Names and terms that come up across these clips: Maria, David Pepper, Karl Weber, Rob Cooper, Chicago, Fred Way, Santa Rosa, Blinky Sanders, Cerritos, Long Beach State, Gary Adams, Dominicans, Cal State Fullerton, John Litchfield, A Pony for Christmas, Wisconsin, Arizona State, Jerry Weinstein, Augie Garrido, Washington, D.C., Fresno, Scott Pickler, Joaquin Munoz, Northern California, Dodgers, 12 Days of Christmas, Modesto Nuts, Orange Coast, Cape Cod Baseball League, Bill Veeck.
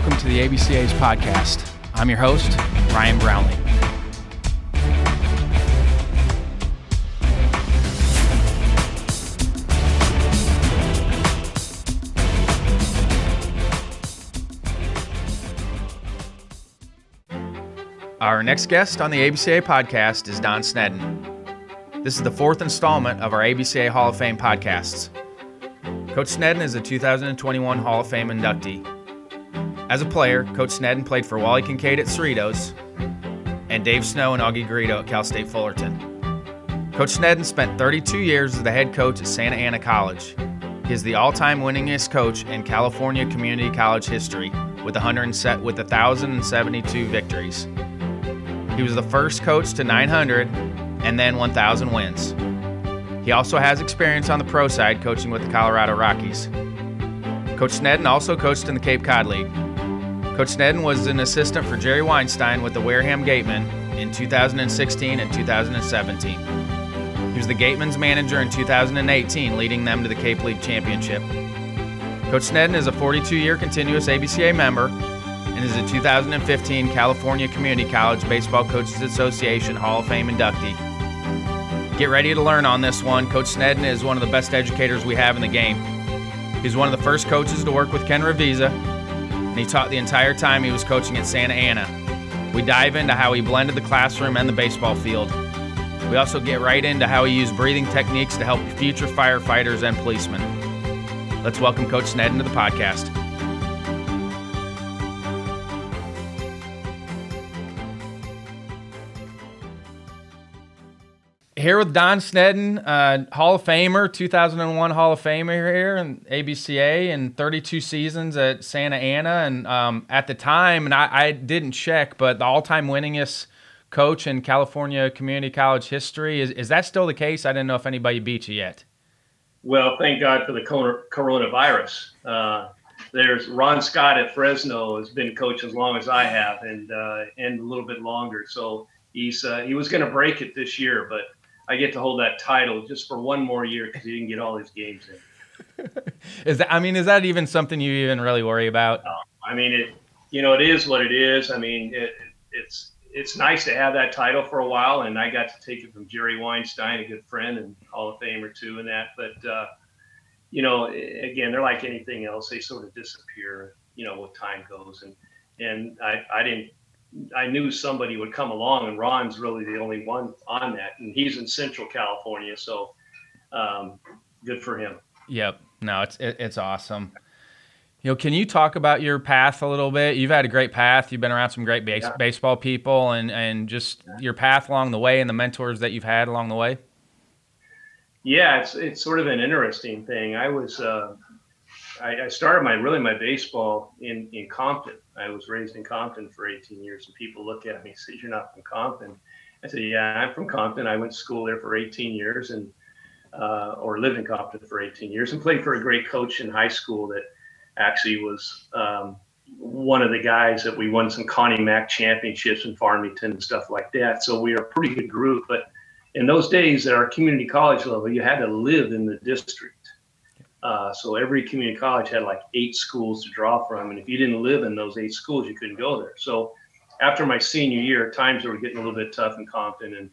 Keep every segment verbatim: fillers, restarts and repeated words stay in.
Welcome to the A B C A's podcast. I'm your host, Ryan Brownlee. Our next guest on the A B C A podcast is Don Sneddon. This is the fourth installment of our A B C A Hall of Fame podcasts. Coach Sneddon is a two thousand twenty-one Hall of Fame inductee. As a player, Coach Sneddon played for Wally Kincaid at Cerritos and Dave Snow and Augie Garrido at Cal State Fullerton. Coach Sneddon spent thirty-two years as the head coach at Santa Ana College. He is the all-time winningest coach in California community college history with one thousand seventy-two victories. He was the first coach to nine hundred and then one thousand wins. He also has experience on the pro side coaching with the Colorado Rockies. Coach Sneddon also coached in the Cape Cod League. Coach Sneddon was an assistant for Jerry Weinstein with the Wareham Gatemen in two thousand sixteen and two thousand seventeen. He was the Gatemen's manager in two thousand eighteen, leading them to the Cape League Championship. Coach Sneddon is a forty-two-year continuous A B C A member and is a two thousand fifteen California Community College Baseball Coaches Association Hall of Fame inductee. Get ready to learn on this one. Coach Sneddon is one of the best educators we have in the game. He's one of the first coaches to work with Ken Ravizza, and he taught the entire time he was coaching at Santa Ana. We dive into how he blended the classroom and the baseball field. We also get right into how he used breathing techniques to help future firefighters and policemen. Let's welcome Coach Sneddon to the podcast. Here with Don Sneddon, uh, Hall of Famer, two thousand one Hall of Famer here in A B C A, and thirty-two seasons at Santa Ana. And um, at the time, and I, I didn't check, but the all-time winningest coach in California community college history. Is, is that still the case? I didn't know if anybody beat you yet. Well, thank God for the coronavirus. Uh, there's Ron Scott at Fresno has been coach as long as I have, and uh, and a little bit longer. So he's uh, he was going to break it this year, but I get to hold that title just for one more year because he didn't get all his games in. Is that, I mean, is that even something you even really worry about? No. I mean, it, you know, it is what it is. I mean, it, it's it's nice to have that title for a while, and I got to take it from Jerry Weinstein, a good friend and Hall of Famer too, and that. But, uh, you know, again, they're like anything else. They sort of disappear, you know, with time goes. And, and I, I didn't. I knew somebody would come along, and Ron's really the only one on that. And he's in Central California, so um, good for him. Yep. No, it's it, it's awesome. You know, can you talk about your path a little bit? You've had a great path. You've been around some great base, yeah. baseball people and, and just yeah. your path along the way and the mentors that you've had along the way. Yeah, it's it's sort of an interesting thing. I was uh, I, I started my really my baseball in, in Compton. I was raised in Compton for eighteen years, and people look at me and say, "You're not from Compton." I said, "Yeah, I'm from Compton. I went to school there for eighteen years and uh, or lived in Compton for eighteen years and played for a great coach in high school that actually was um, one of the guys that we won some Connie Mack championships in Farmington and stuff like that. So we were a pretty good group. But in those days at our community college level, you had to live in the district. Uh, so every community college had like eight schools to draw from. And if you didn't live in those eight schools, you couldn't go there. So after my senior year, times were getting a little bit tough in Compton. And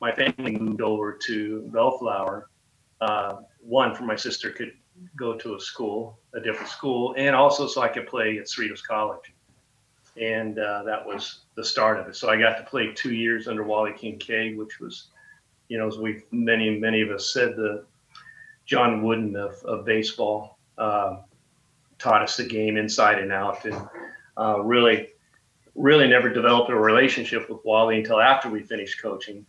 my family moved over to Bellflower. Uh, one, for my sister could go to a school, a different school, and also so I could play at Cerritos College. And uh, that was the start of it. So I got to play two years under Wally Kincaid, which was, you know, as we many, many of us said, the John Wooden of, of baseball uh, taught us the game inside and out, and uh, really, really never developed a relationship with Wally until after we finished coaching.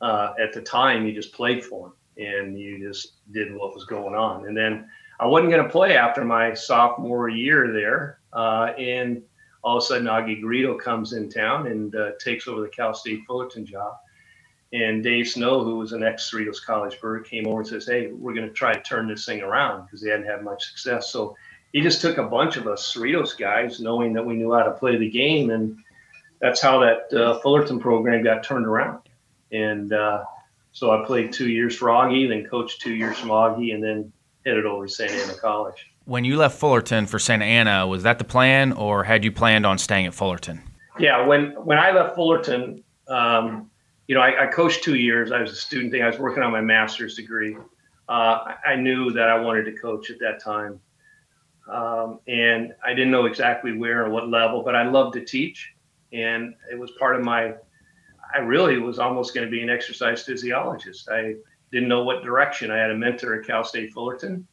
Uh, at the time, you just played for him, and you just did what was going on. And then I wasn't going to play after my sophomore year there, uh, and all of a sudden, Augie Garrido comes in town and uh, takes over the Cal State Fullerton job. And Dave Snow, who was an ex-Cerritos College bird, came over and says, "Hey, we're going to try to turn this thing around," because they hadn't had much success. So he just took a bunch of us Cerritos guys, knowing that we knew how to play the game. And that's how that uh, Fullerton program got turned around. And uh, so I played two years for Augie, then coached two years from Augie, and then hit it over to Santa Ana College. When you left Fullerton for Santa Ana, was that the plan, or had you planned on staying at Fullerton? Yeah, when when I left Fullerton, um, you know, I, I coached two years. I was a student thing. I was working on my master's degree. Uh, I knew that I wanted to coach at that time. Um, and I didn't know exactly where or what level, but I loved to teach. And it was part of my, I really was almost going to be an exercise physiologist. I didn't know what direction. I had a mentor at Cal State Fullerton.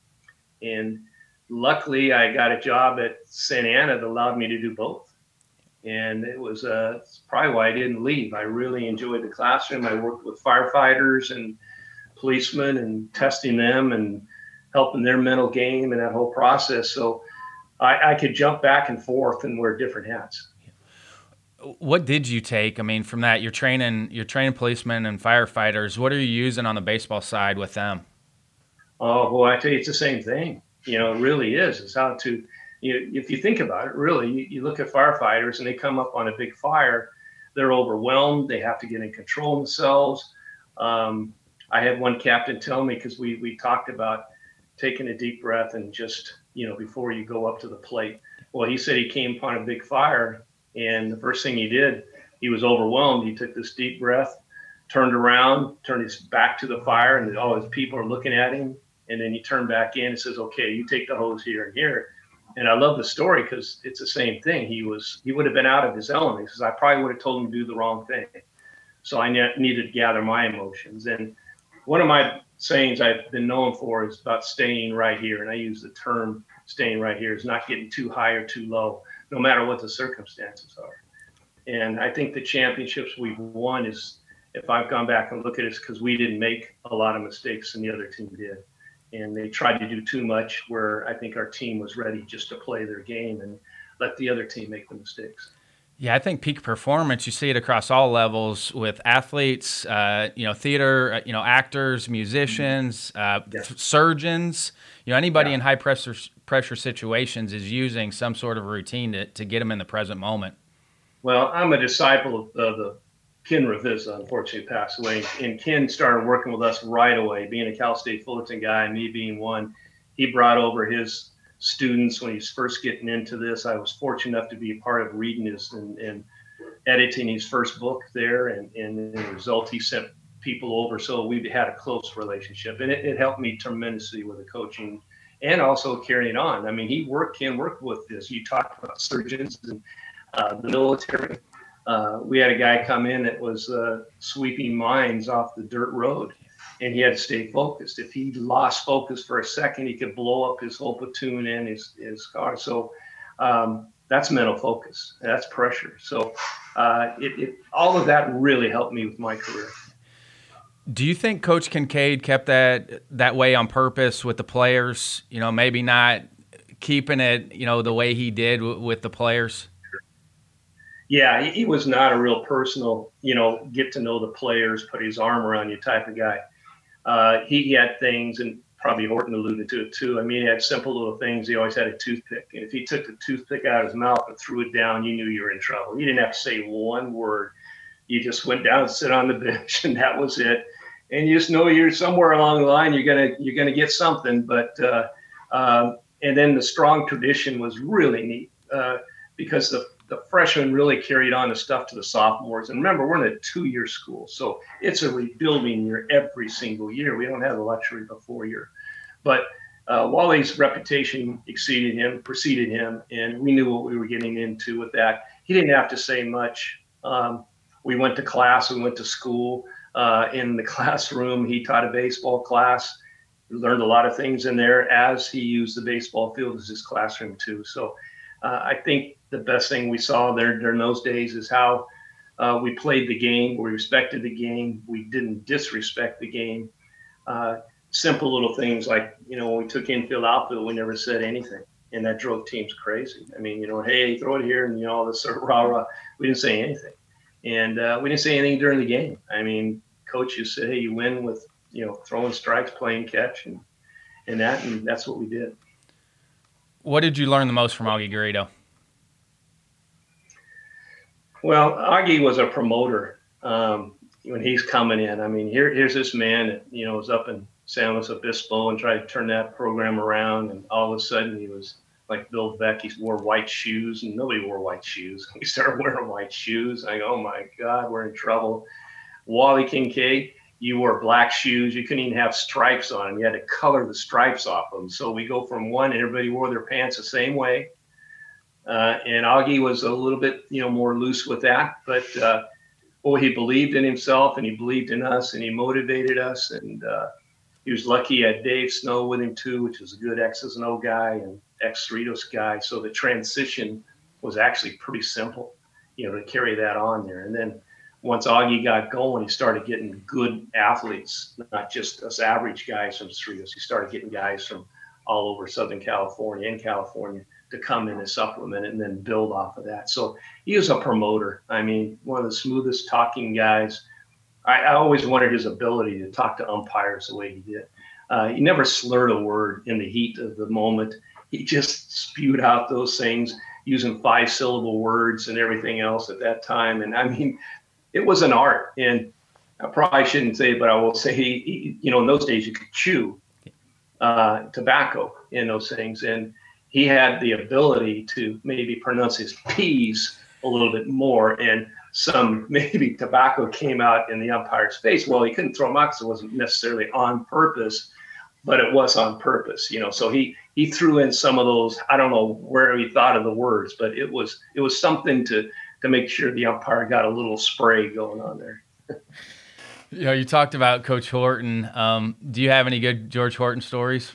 And luckily, I got a job at Santa Ana that allowed me to do both. And it was uh, probably why I didn't leave. I really enjoyed the classroom. I worked with firefighters and policemen and testing them and helping their mental game and that whole process. So I, I could jump back and forth and wear different hats. What did you take? I mean, from that, you're training, you're training policemen and firefighters. What are you using on the baseball side with them? Oh, well, I tell you, it's the same thing. You know, it really is. It's how to, you know, if you think about it, really, you, you look at firefighters and they come up on a big fire, they're overwhelmed. They have to get in control themselves. Um, I had one captain tell me, because we, we talked about taking a deep breath and just, you know, before you go up to the plate. Well, he said he came upon a big fire. And the first thing he did, he was overwhelmed. He took this deep breath, turned around, turned his back to the fire, and all his people are looking at him. And then he turned back in and says, okay, you take the hose here and here. And I love the story because it's the same thing. He was, he would have been out of his element. He says, I probably would have told him to do the wrong thing. So I ne- needed to gather my emotions. And one of my sayings I've been known for is about staying right here. And I use the term staying right here is not getting too high or too low, no matter what the circumstances are. And I think the championships we've won is, if I've gone back and look at it, it's because we didn't make a lot of mistakes and the other team did. And they tried to do too much where I think our team was ready just to play their game and let the other team make the mistakes. Yeah, I think peak performance, you see it across all levels with athletes, uh, you know, theater, uh, you know, actors, musicians, uh, yes. th- surgeons, you know, anybody yeah. in high pressure pressure situations is using some sort of routine to, to get them in the present moment. Well, I'm a disciple of, of the Ken Ravizza, unfortunately passed away. And Ken started working with us right away, being a Cal State Fullerton guy and me being one. He brought over his students when he's first getting into this. I was fortunate enough to be a part of reading his and, and editing his first book there, and, and as a result he sent people over, so we had a close relationship, and it, it helped me tremendously with the coaching and also carrying on. I mean, he worked Ken worked with this. You talked about surgeons and uh, the military. Uh, we had a guy come in that was uh, sweeping mines off the dirt road. And he had to stay focused. If he lost focus for a second, he could blow up his whole platoon and his, his car. So um, that's mental focus. That's pressure. So uh, it, it all of that really helped me with my career. Do you think Coach Kincaid kept that that way on purpose with the players? You know, maybe not keeping it, you know, the way he did w- with the players? Yeah, he was not a real personal, you know, get to know the players, put his arm around you type of guy. Uh, he, he had things, and probably Horton alluded to it too. I mean, he had simple little things. He always had a toothpick. And if he took the toothpick out of his mouth and threw it down, you knew you were in trouble. You didn't have to say one word. You just went down and sit on the bench, and that was it. And you just know you're somewhere along the line, you're gonna you're gonna get something. But uh, uh, and then the strong tradition was really neat uh, because the the freshmen really carried on the stuff to the sophomores. And remember, we're in a two-year school, so it's a rebuilding year every single year. We don't have the luxury of a four-year. But uh, Wally's reputation exceeded him, preceded him, and we knew what we were getting into with that. He didn't have to say much. Um, we went to class. We went to school. Uh, in the classroom, he taught a baseball class. We learned a lot of things in there as he used the baseball field as his classroom, too. So uh, I think the best thing we saw there during those days is how uh, we played the game. We respected the game. We didn't disrespect the game. Uh, simple little things like, you know, when we took infield outfield, we never said anything. And that drove teams crazy. I mean, you know, hey, throw it here and, you know, all this sort of rah-rah. We didn't say anything. And uh, we didn't say anything during the game. I mean, coach just said, hey, you win with, you know, throwing strikes, playing catch, and, and that. And that's what we did. What did you learn the most from Augie Garrido? Well, Augie was a promoter um, when he's coming in. I mean, here, here's this man that, you know, was up in San Luis Obispo and tried to turn that program around. And all of a sudden he was like Bill Veeck. He wore white shoes and nobody wore white shoes. We started wearing white shoes. I go, oh my God, we're in trouble. Wally Kincaid, you wore black shoes. You couldn't even have stripes on them. You had to color the stripes off them. So we go from one and everybody wore their pants the same way. Uh, and Augie was a little bit, you know, more loose with that, but, uh, well, he believed in himself and he believed in us and he motivated us. And, uh, he was lucky he had Dave Snow with him too, which was a good X's and O guy and ex Cerritos guy. So the transition was actually pretty simple, you know, to carry that on there. And then once Augie got going, he started getting good athletes, not just us average guys from Cerritos. He started getting guys from all over Southern California and California to come in and supplement it and then build off of that. So he was a promoter. I mean, one of the smoothest talking guys. I, I always wondered his ability to talk to umpires the way he did. Uh, he never slurred a word in the heat of the moment. He just spewed out those things using five syllable words and everything else at that time. And I mean, it was an art, and I probably shouldn't say it, but I will say, he, he, you know, in those days you could chew uh, tobacco in those things. And he had the ability to maybe pronounce his P's a little bit more, and some maybe tobacco came out in the umpire's face. Well, he couldn't throw them out because it wasn't necessarily on purpose, but it was on purpose, you know. So he he threw in some of those. I don't know where he thought of the words, but it was it was something to to make sure the umpire got a little spray going on there. You know, you talked about Coach Horton. Um, do you have any good George Horton stories?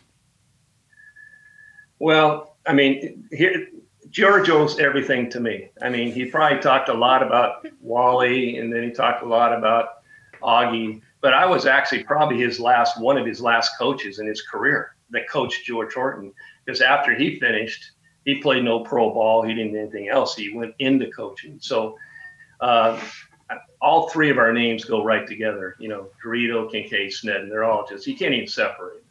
Well, I mean, here. George owes everything to me. I mean, he probably talked a lot about Wally, and then he talked a lot about Augie. But I was actually probably his last, one of his last coaches in his career that coached George Horton. Because after he finished, he played no pro ball. He didn't do anything else. He went into coaching. So uh, all three of our names go right together. You know, Garrido, Kincaid, Sneddon. They're all just, you can't even separate.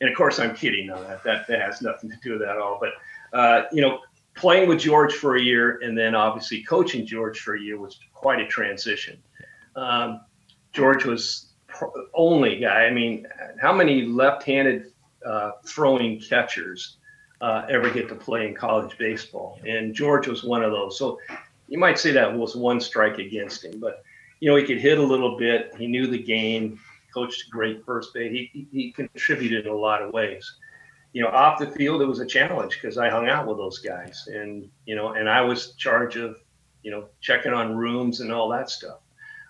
And, of course, I'm kidding on that. That, that has nothing to do with that at all. But, uh, you know, playing with George for a year and then obviously coaching George for a year was quite a transition. Um, George was pro- only guy. I mean, how many left-handed uh, throwing catchers uh, ever get to play in college baseball? And George was one of those. So you might say that was one strike against him, but, you know, he could hit a little bit. He knew the game, coached great first base. He, he contributed in a lot of ways. You know, off the field, it was a challenge because I hung out with those guys, and, you know, and I was in charge of, you know, checking on rooms and all that stuff.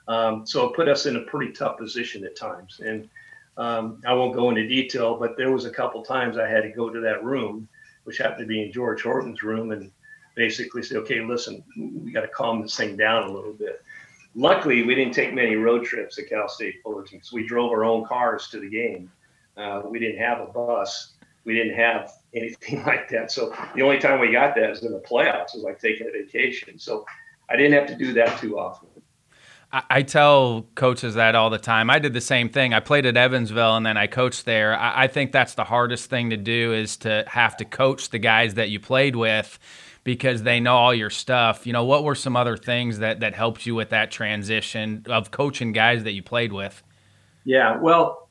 Um, so it put us in a pretty tough position at times. And um, I won't go into detail, but there was a couple times I had to go to that room, which happened to be in George Horton's room, and basically say, okay, listen, we got to calm this thing down a little bit. Luckily, we didn't take many road trips at Cal State Fullerton, because we drove our own cars to the game. Uh, we didn't have a bus. We didn't have anything like that. So the only time we got that was in the playoffs. It was like taking a vacation. So I didn't have to do that too often. I, I tell coaches that all the time. I did the same thing. I played at Evansville, and then I coached there. I, I think that's the hardest thing to do, is to have to coach the guys that you played with, because they know all your stuff. You know, what were some other things that, that helped you with that transition of coaching guys that you played with? Yeah, well,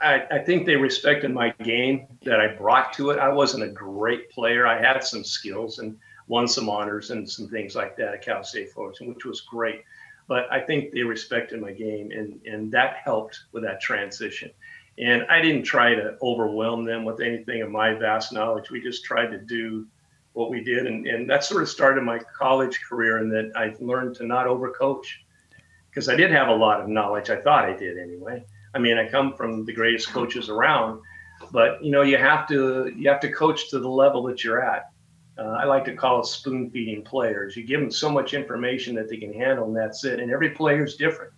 I, I think they respected my game that I brought to it. I wasn't a great player. I had some skills and won some honors and some things like that at Cal State Fullerton, which was great. But I think they respected my game, and, and that helped with that transition. And I didn't try to overwhelm them with anything of my vast knowledge. We just tried to do what we did. And, and that sort of started my college career, and that I learned to not overcoach, because I did have a lot of knowledge. I thought I did anyway. I mean, I come from the greatest coaches around, but, you know, you have to you have to coach to the level that you're at. Uh, I like to call it spoon feeding players. You give them so much information that they can handle, and that's it. And every player is different.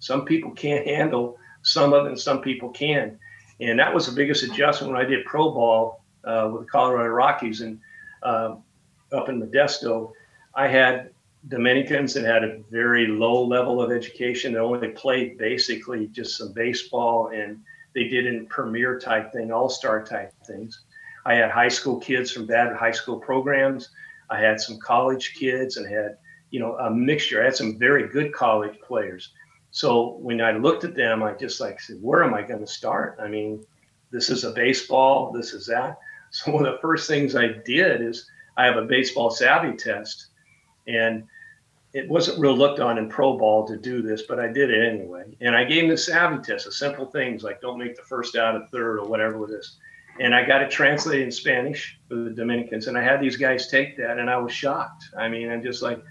Some people can't handle some of it, and some people can. And that was the biggest adjustment when I did pro ball uh, with the Colorado Rockies, and uh, up in Modesto, I had Dominicans that had a very low level of education. They only played basically just some baseball, and they did in premier type thing, all-star type things. I had high school kids from bad high school programs. I had some college kids, and had, you know, a mixture. I had some very good college players. So when I looked at them, I just like said, where am I going to start? I mean, this is a baseball, this is that. So one of the first things I did is I have a baseball savvy test, and it wasn't real looked on in pro ball to do this, but I did it anyway. And I gave them the savvy test, the simple things like don't make the first out of third or whatever it is. And I got it translated in Spanish for the Dominicans, and I had these guys take that, and I was shocked. I mean, I'm just like,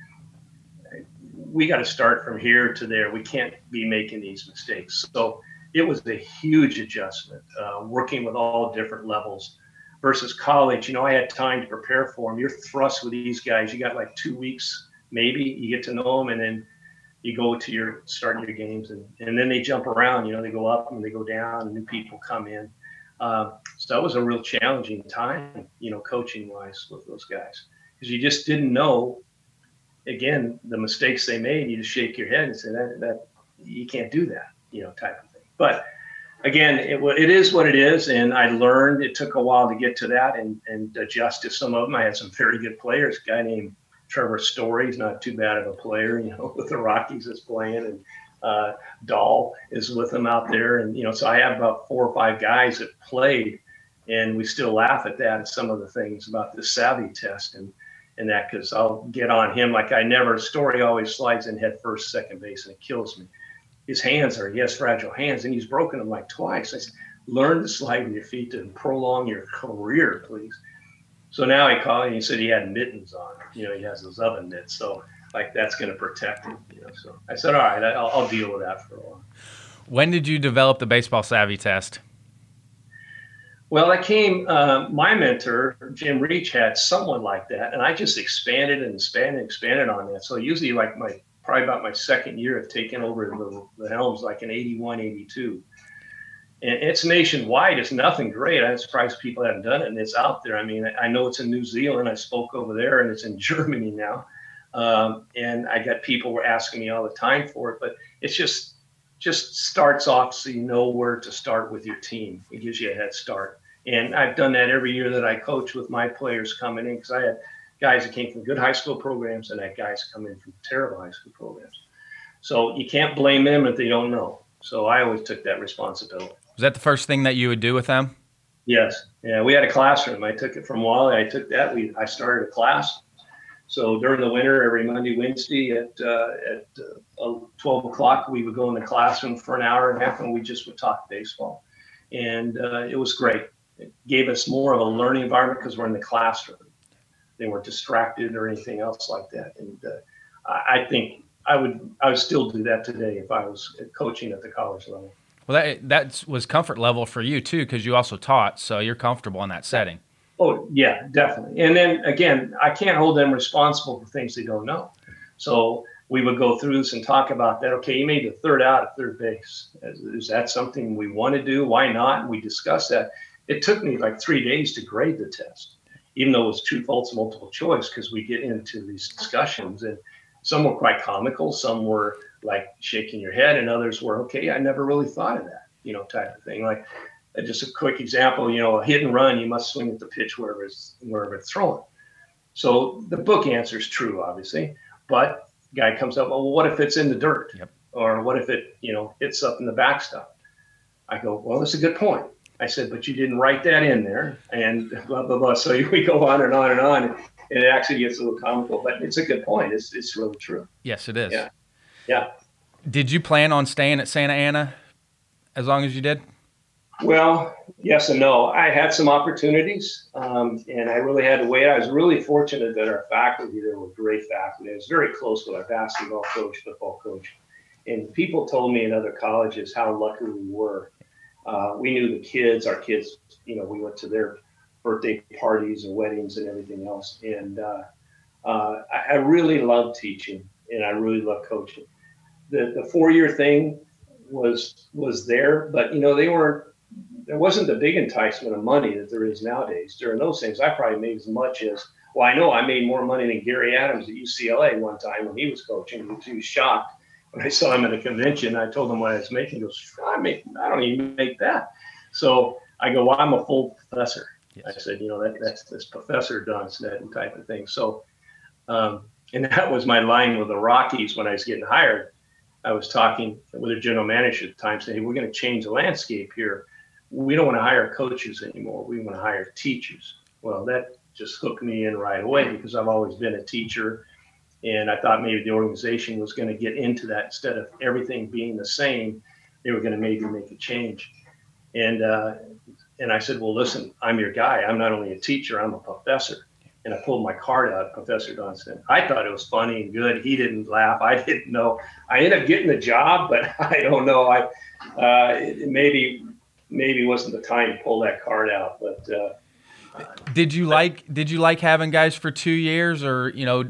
we got to start from here to there. We can't be making these mistakes. So it was a huge adjustment, uh, working with all different levels versus college. You know, I had time to prepare for them. You're thrust with these guys. You got like two weeks, maybe you get to know them, and then you go to your start your games, and, and then they jump around. You know, they go up and they go down, and new people come in. Uh, so that was a real challenging time, you know, coaching wise with those guys, because you just didn't know, again, the mistakes they made. You just shake your head and say that, that you can't do that, you know, type of thing. But again, it, it is what it is. And I learned, it took a while to get to that and, and adjust to some of them. I had some very good players, a guy named Trevor Story. He's not too bad of a player, you know, with the Rockies is playing, and Uh, Dahl is with them out there. And, you know, so I have about four or five guys that played, and we still laugh at that and some of the things about the savvy test and, and that, because I'll get on him. Like I never, Story always slides in head first, second base, and it kills me. His hands are, he has fragile hands, and he's broken them like twice. I said, learn to slide with your feet to prolong your career, please. So now he called, and he said he had mittens on. You know, he has those oven mitts. So like that's going to protect it, you know. So I said, all right, I'll, I'll deal with that for a while. When did you develop the baseball savvy test? Well, I came, uh, my mentor, Jim Reach, had someone like that, and I just expanded and expanded and expanded on that. So usually like my, probably about my second year of taking over the, the helms, like in eighty-one, eighty-two. And it's nationwide. It's nothing great. I'm surprised people haven't done it, and it's out there. I mean, I know it's in New Zealand. I spoke over there, and it's in Germany now. Um, and I got people were asking me all the time for it, but it's just just starts off so you know where to start with your team. It gives you a head start. And I've done that every year that I coach with my players coming in, because I had guys that came from good high school programs, and I had guys come in from terrible high school programs. So you can't blame them if they don't know. So I always took that responsibility. Was that the first thing that you would do with them? Yes. Yeah, we had a classroom. I took it from Wally. I took that. We I started a class. So during the winter, every Monday, Wednesday at uh, at uh, twelve o'clock, we would go in the classroom for an hour and a half, and we just would talk baseball. And uh, it was great. It gave us more of a learning environment because we're in the classroom. They weren't distracted or anything else like that. And uh, I think I would I would still do that today if I was coaching at the college level. Well, that that was comfort level for you, too, because you also taught, so you're comfortable in that setting. Oh, yeah, definitely. And then, again, I can't hold them responsible for things they don't know. So we would go through this and talk about that. Okay, you made the third out at third base. Is, is that something we want to do? Why not? And we discussed that. It took me like three days to grade the test, even though it was true, false, multiple choice, because we get into these discussions. And some were quite comical. Some were like shaking your head. And others were, okay, I never really thought of that, you know, type of thing. Like, just a quick example, you know, a hit and run, you must swing at the pitch wherever it's, wherever it's thrown. So the book answer is true, obviously, but guy comes up, well, what if it's in the dirt? Yep. Or what if it, you know, hits up in the backstop? I go, well, that's a good point. I said, but you didn't write that in there, and blah, blah, blah. So we go on and on and on, and it actually gets a little comical, but it's a good point. It's it's really true. Yes, it is. Yeah. Yeah. Did you plan on staying at Santa Ana as long as you did? Well, yes and no. I had some opportunities, um, and I really had to wait. I was really fortunate that our faculty there were great faculty. I was very close with our basketball coach, football coach, and people told me in other colleges how lucky we were. Uh, we knew the kids, our kids, you know, we went to their birthday parties and weddings and everything else. And uh, uh, I, I really loved teaching, and I really loved coaching. The the four-year thing was was there, but, you know, they weren't. There wasn't the big enticement of money that there is nowadays. During those things, I probably made as much as, well, I know I made more money than Gary Adams at U C L A one time when he was coaching. He was shocked when I saw him at a convention. I told him what I was making. He goes, I, make, I don't even make that. So I go, well, I'm a full professor. Yes. I said, you know, that, that's this Professor Don Sneddon type of thing. So, um, and that was my line with the Rockies when I was getting hired. I was talking with their general manager at the time, saying, hey, we're going to change the landscape here. We don't want to hire coaches anymore. We want to hire teachers. Well, that just hooked me in right away because I've always been a teacher. And I thought maybe the organization was going to get into that. Instead of everything being the same, they were going to maybe make a change. And uh, and I said, well, listen, I'm your guy. I'm not only a teacher, I'm a professor. And I pulled my card out, Professor Don Sneddon. I thought it was funny and good. He didn't laugh. I didn't know. I ended up getting the job, but I don't know. I uh, it maybe maybe wasn't the time to pull that card out. But uh, did you like did you like having guys for two years, or you know?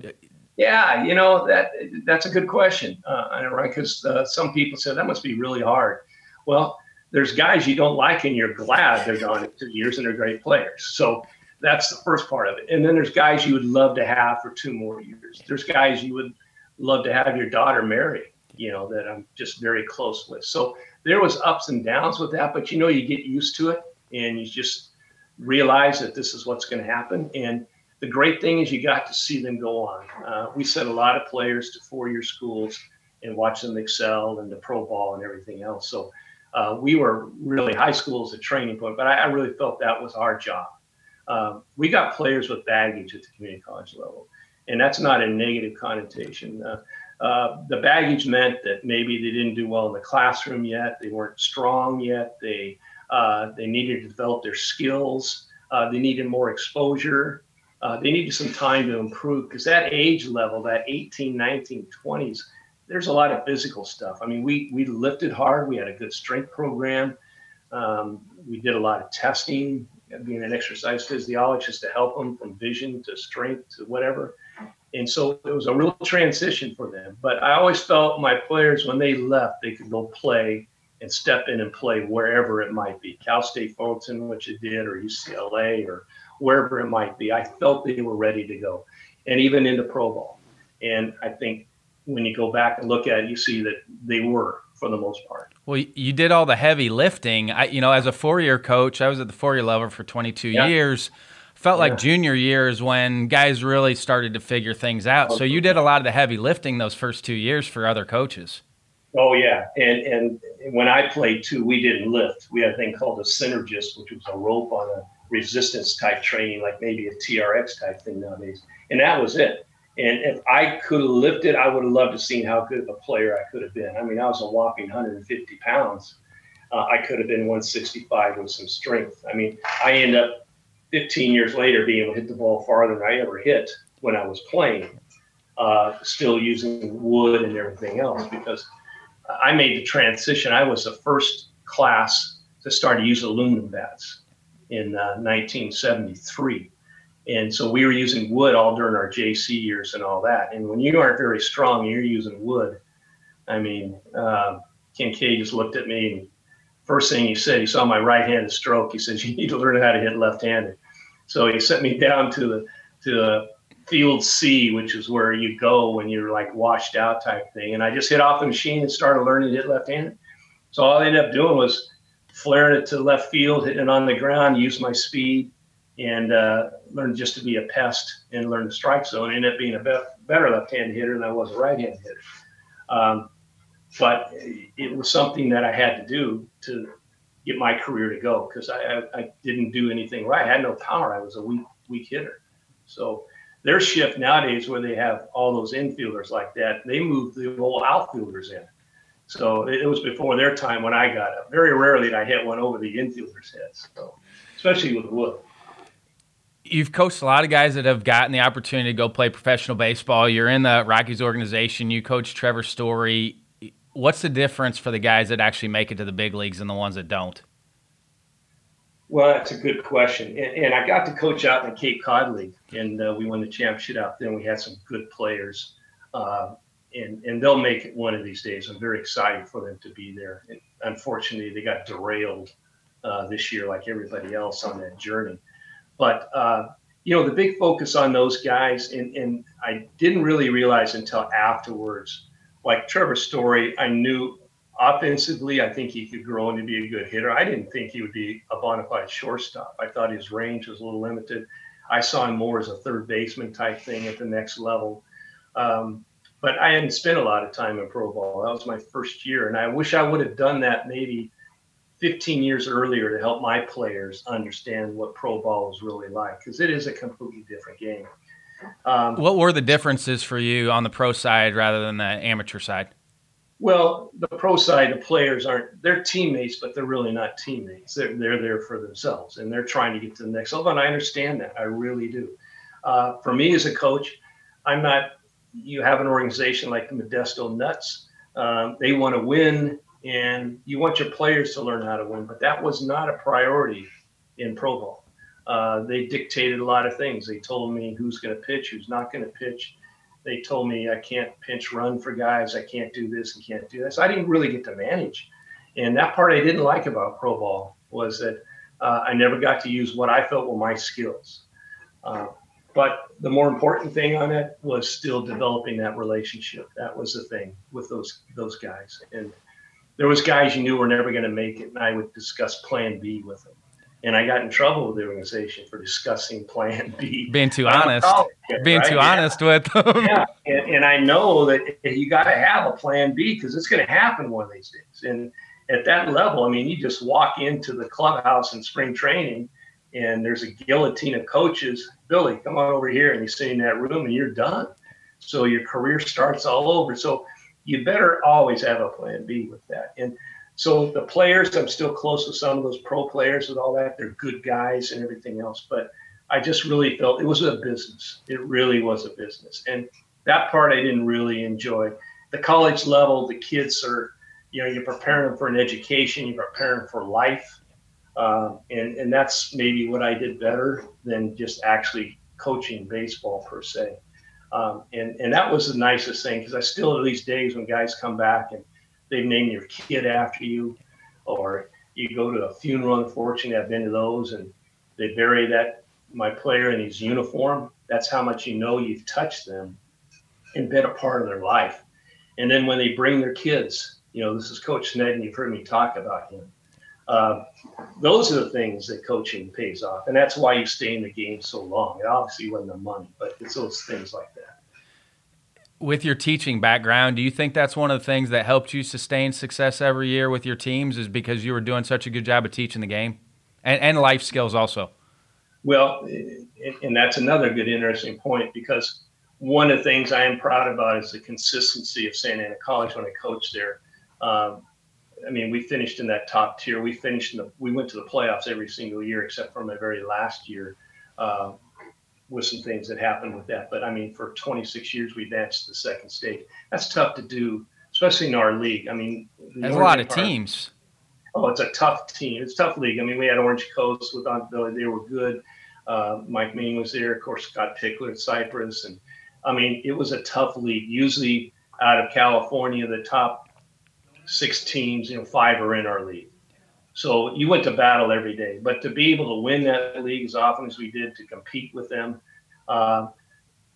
Yeah, you know that that's a good question, uh, right? Because uh, some people said that must be really hard. Well, there's guys you don't like, and you're glad they're gone in two years, and they're great players. So. That's the first part of it. And then there's guys you would love to have for two more years. There's guys you would love to have your daughter marry, you know, that I'm just very close with. So there was ups and downs with that, but you know, you get used to it and you just realize that this is what's going to happen. And the great thing is you got to see them go on. Uh, we sent a lot of players to four-year schools and watch them excel and the pro ball and everything else. So uh, we were really high school as a training point, but I, I really felt that was our job. Uh, we got players with baggage at the community college level, and that's not a negative connotation. Uh, uh, the baggage meant that maybe they didn't do well in the classroom yet. They weren't strong yet. They uh, they needed to develop their skills. Uh, they needed more exposure. Uh, they needed some time to improve because that age level, that eighteen, nineteen, twenties, there's a lot of physical stuff. I mean, we we lifted hard. We had a good strength program. Um, we did a lot of testing. Being an exercise physiologist to help them from vision to strength to whatever. And so it was a real transition for them. But I always felt my players, when they left, they could go play and step in and play wherever it might be. Cal State Fullerton, which it did, or U C L A, or wherever it might be. I felt they were ready to go. And even in the pro ball. And I think when you go back and look at it, you see that they were. For the most part. Well, you did all the heavy lifting. I, you know, as a four-year coach, I was at the four-year level for twenty-two yeah. years. Felt yeah. like junior years when guys really started to figure things out. Okay. So you did a lot of the heavy lifting those first two years for other coaches. Oh, yeah. And and when I played, too, we didn't lift. We had a thing called a synergist, which was a rope on a resistance-type training, like maybe a T R X-type thing nowadays. And that was it. And if I could have lifted, I would have loved to have seen how good of a player I could have been. I mean, I was a whopping one hundred fifty pounds. Uh, I could have been one sixty-five with some strength. I mean, I end up fifteen years later being able to hit the ball farther than I ever hit when I was playing, uh, still using wood and everything else because I made the transition. I was the first class to start to use aluminum bats in uh, nineteen seventy-three. And so we were using wood all during our J C years and all that. And when you aren't very strong and you're using wood, I mean, uh, Kincaid just looked at me and first thing he said, he saw my right-handed stroke. He says, you need to learn how to hit left-handed. So he sent me down to the to the field C, which is where you go when you're like washed out type thing. And I just hit off the machine and started learning to hit left-handed. So all I ended up doing was flaring it to left field, hitting it on the ground, use my speed. And uh, learned just to be a pest and learn the strike zone. I ended up being a be- better left-handed hitter than I was a right-handed hitter. Um, but it was something that I had to do to get my career to go because I, I, I didn't do anything right. I had no power. I was a weak weak hitter. So their shift nowadays where they have all those infielders like that, they moved the whole outfielders in. So it was before their time when I got up. Very rarely did I hit one over the infielders' heads, so, especially with wood. You've coached a lot of guys that have gotten the opportunity to go play professional baseball. You're in the Rockies organization. You coach Trevor Story. What's the difference for the guys that actually make it to the big leagues and the ones that don't? Well, that's a good question. And, and I got to coach out in the Cape Cod League, and uh, we won the championship out there. We had some good players, uh, and, and they'll make it one of these days. I'm very excited for them to be there. And unfortunately, they got derailed uh, this year like everybody else on that journey. But, uh, you know, the big focus on those guys, and, and I didn't really realize until afterwards, like Trevor Story, I knew offensively, I think he could grow and to be a good hitter. I didn't think he would be a bona fide shortstop. I thought his range was a little limited. I saw him more as a third baseman type thing at the next level. Um, but I hadn't spent a lot of time in pro ball. That was my first year. And I wish I would have done that maybe fifteen years earlier to help my players understand what pro ball is really like, because it is a completely different game. Um, what were the differences for you on the pro side rather than the amateur side? Well, the pro side, the players aren't, they're teammates, but they're really not teammates. They're, they're there for themselves, and they're trying to get to the next level. And I understand that. I really do. Uh, for me as a coach, I'm not, you have an organization like the Modesto Nuts. Um, they want to win, and you want your players to learn how to win, but that was not a priority in pro ball. Uh, they dictated a lot of things. They told me who's going to pitch, who's not going to pitch. They told me I can't pinch run for guys. I can't do this and can't do this. I didn't really get to manage. And that part I didn't like about pro ball was that uh, I never got to use what I felt were my skills. Uh, but the more important thing on it was still developing that relationship. That was the thing with those those guys. And there was guys you knew were never going to make it, and I would discuss plan B with them. And I got in trouble with the organization for discussing plan B. Being too honest. Kid, Being right? too yeah. honest with them. Yeah, and, and I know that you got to have a plan B because it's going to happen one of these days. And at that level, I mean, you just walk into the clubhouse in spring training and there's a guillotine of coaches. Billy, come on over here. And you sit in that room and you're done. So your career starts all over. So you better always have a plan B with that. And so the players, I'm still close with some of those pro players and all that. They're good guys and everything else. But I just really felt it was a business. It really was a business. And that part I didn't really enjoy. The college level, the kids are, you know, you're preparing them for an education. You're preparing them for life. Uh, and, and that's maybe what I did better than just actually coaching baseball per se. Um, and, and that was the nicest thing, because I still, these days when guys come back and they've named your kid after you, or you go to a funeral. Unfortunately, I've been to those, and they bury that my player in his uniform. That's how much you know you've touched them and been a part of their life. And then when they bring their kids, you know, this is Coach Sneddon. You've heard me talk about him. Uh, those are the things that coaching pays off, and that's why you stay in the game so long. It obviously wasn't the money, but it's those things like that. With your teaching background, do you think that's one of the things that helped you sustain success every year with your teams, is because you were doing such a good job of teaching the game and, and life skills also? Well, and that's another good, interesting point, because one of the things I am proud about is the consistency of Santa Ana College when I coached there. Um, I mean, we finished in that top tier. We finished in the, we went to the playoffs every single year, except for my very last year. Uh, with some things that happened with that. But I mean, for twenty-six years, we advanced to the second stage. That's tough to do, especially in our league. I mean, there's a lot of teams. Oh, it's a tough team. It's a tough league. I mean, we had Orange Coast with Aunt Billy. They were good. Uh, Mike Ming was there. Of course, Scott Pickler at Cypress. And I mean, it was a tough league. Usually out of California, the top six teams, you know, five are in our league. So you went to battle every day, but to be able to win that league as often as we did, to compete with them. Uh,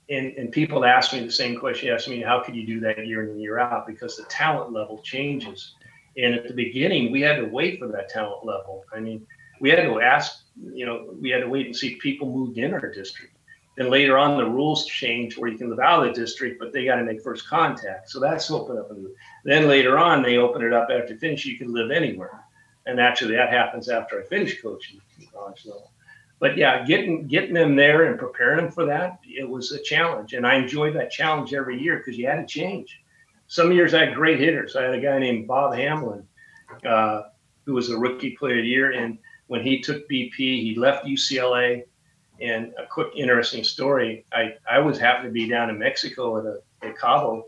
and, and people ask me the same question. They ask me, how could you do that year in and year out? Because the talent level changes. And at the beginning, we had to wait for that talent level. I mean, we had to ask, you know, we had to wait and see if people moved in our district. Then later on, the rules changed where you can live out of the district, but they got to make first contact. So that's opened up. Then later on, they opened it up after finish. You can live anywhere. And actually, that happens after I finish coaching at college level. But yeah, getting getting them there and preparing them for that, it was a challenge. And I enjoyed that challenge every year because you had to change. Some years I had great hitters. I had a guy named Bob Hamlin, uh, who was a rookie player of the year. And when he took B P, he left U C L A. And a quick, interesting story. I, I was happy to be down in Mexico at a at Cabo,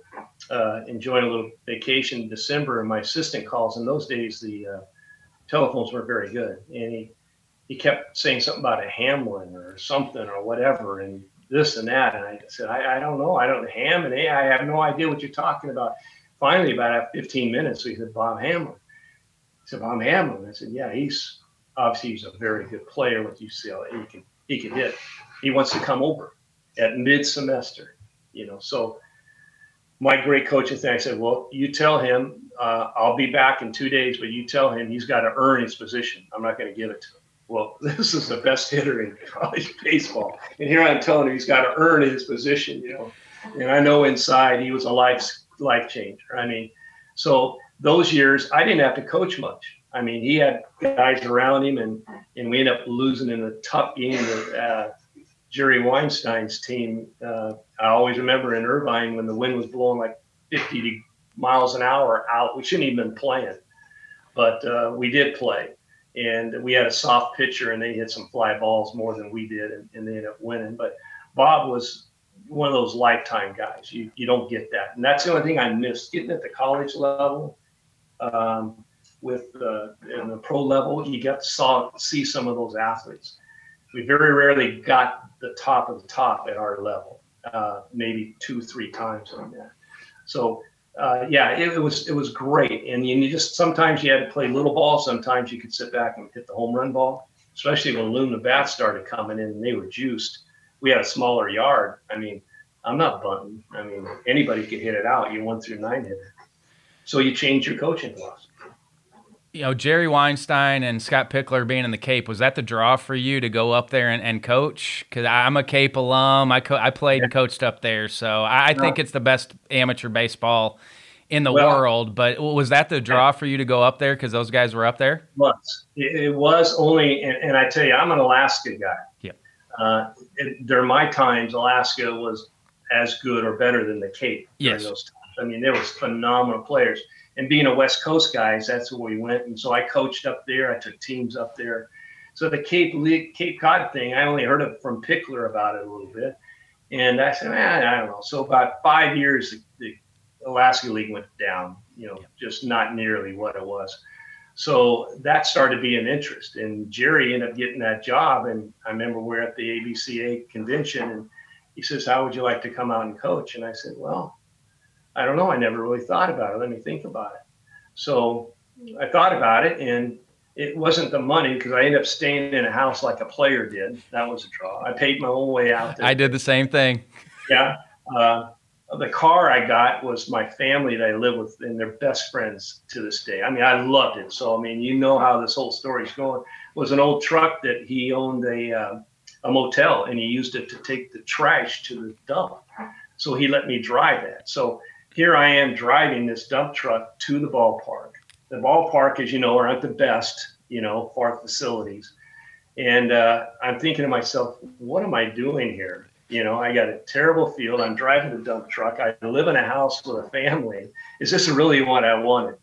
uh, enjoying a little vacation in December. And my assistant calls. In those days, the uh, telephones were very good. And he, he kept saying something about a Hamlin or something or whatever and this and that. And I said, I, I don't know. I don't ham and I have no idea what you're talking about. Finally, about after fifteen minutes, we said, Bob Hamlin. He said, Bob Hamlin. I said, yeah, he's obviously he's a very good player with U C L A. He can, he can hit. He wants to come over at mid-semester, you know. So my great coaching thing, I said, well, you tell him, Uh, I'll be back in two days, but you tell him he's got to earn his position. I'm not going to give it to him. Well, this is the best hitter in college baseball. And here I'm telling him he's got to earn his position, you know. And I know inside he was a life life changer. I mean, so those years I didn't have to coach much. I mean, he had guys around him, and, and we ended up losing in a tough game with uh, Jerry Weinstein's team. Uh, I always remember in Irvine when the wind was blowing like fifty miles an hour out. We shouldn't even been playing, but uh, we did play. And we had a soft pitcher, and they hit some fly balls more than we did, and, and they ended up winning. But Bob was one of those lifetime guys. You you don't get that. And that's the only thing I missed, getting at the college level. Um, with uh, in the pro level, you got to saw, see some of those athletes. We very rarely got the top of the top at our level, uh, maybe two, three times on that. So, uh, yeah, it, it was it was great. And you, you just sometimes you had to play little ball. Sometimes you could sit back and hit the home run ball, especially when aluminum the bats started coming in and they were juiced. We had a smaller yard. I mean, I'm not bunting. I mean, anybody could hit it out. You one through nine hitter. So you change your coaching philosophy. You know, Jerry Weinstein and Scott Pickler being in the Cape, was that the draw for you to go up there and, and coach? Because I'm a Cape alum. I co- I played yeah. and coached up there. So I think it's the best amateur baseball in the well, world. But was that the draw for you to go up there because those guys were up there? Was. It was only, and, and I tell you, I'm an Alaska guy. Yeah. Uh, it, during my times, Alaska was as good or better than the Cape during yes. those times. I mean, there was phenomenal players. And being a West Coast guy, that's where we went. And so I coached up there. I took teams up there. So the Cape League, Cape Cod thing, I only heard of from Pickler about it a little bit. And I said, eh, I don't know. So about five years, the Alaska League went down, you know, just not nearly what it was. So that started to be an interest. And Jerry ended up getting that job. And I remember we're at the A B C A convention. And he says, how would you like to come out and coach? And I said, well, I don't know. I never really thought about it. Let me think about it. So I thought about it, and it wasn't the money because I ended up staying in a house like a player did. That was a draw. I paid my own way out there. I did the same thing. Yeah. Uh, the car I got was my family that I live with, and they're best friends to this day. I mean, I loved it. So, I mean, you know how this whole story's going. It was an old truck that he owned a, uh, a motel, and he used it to take the trash to the dump. So he let me drive that. So here I am driving this dump truck to the ballpark. The ballpark, as you know, aren't the best, you know, for facilities. And uh, I'm thinking to myself, what am I doing here? You know, I got a terrible field. I'm driving the dump truck. I live in a house with a family. Is this really what I wanted?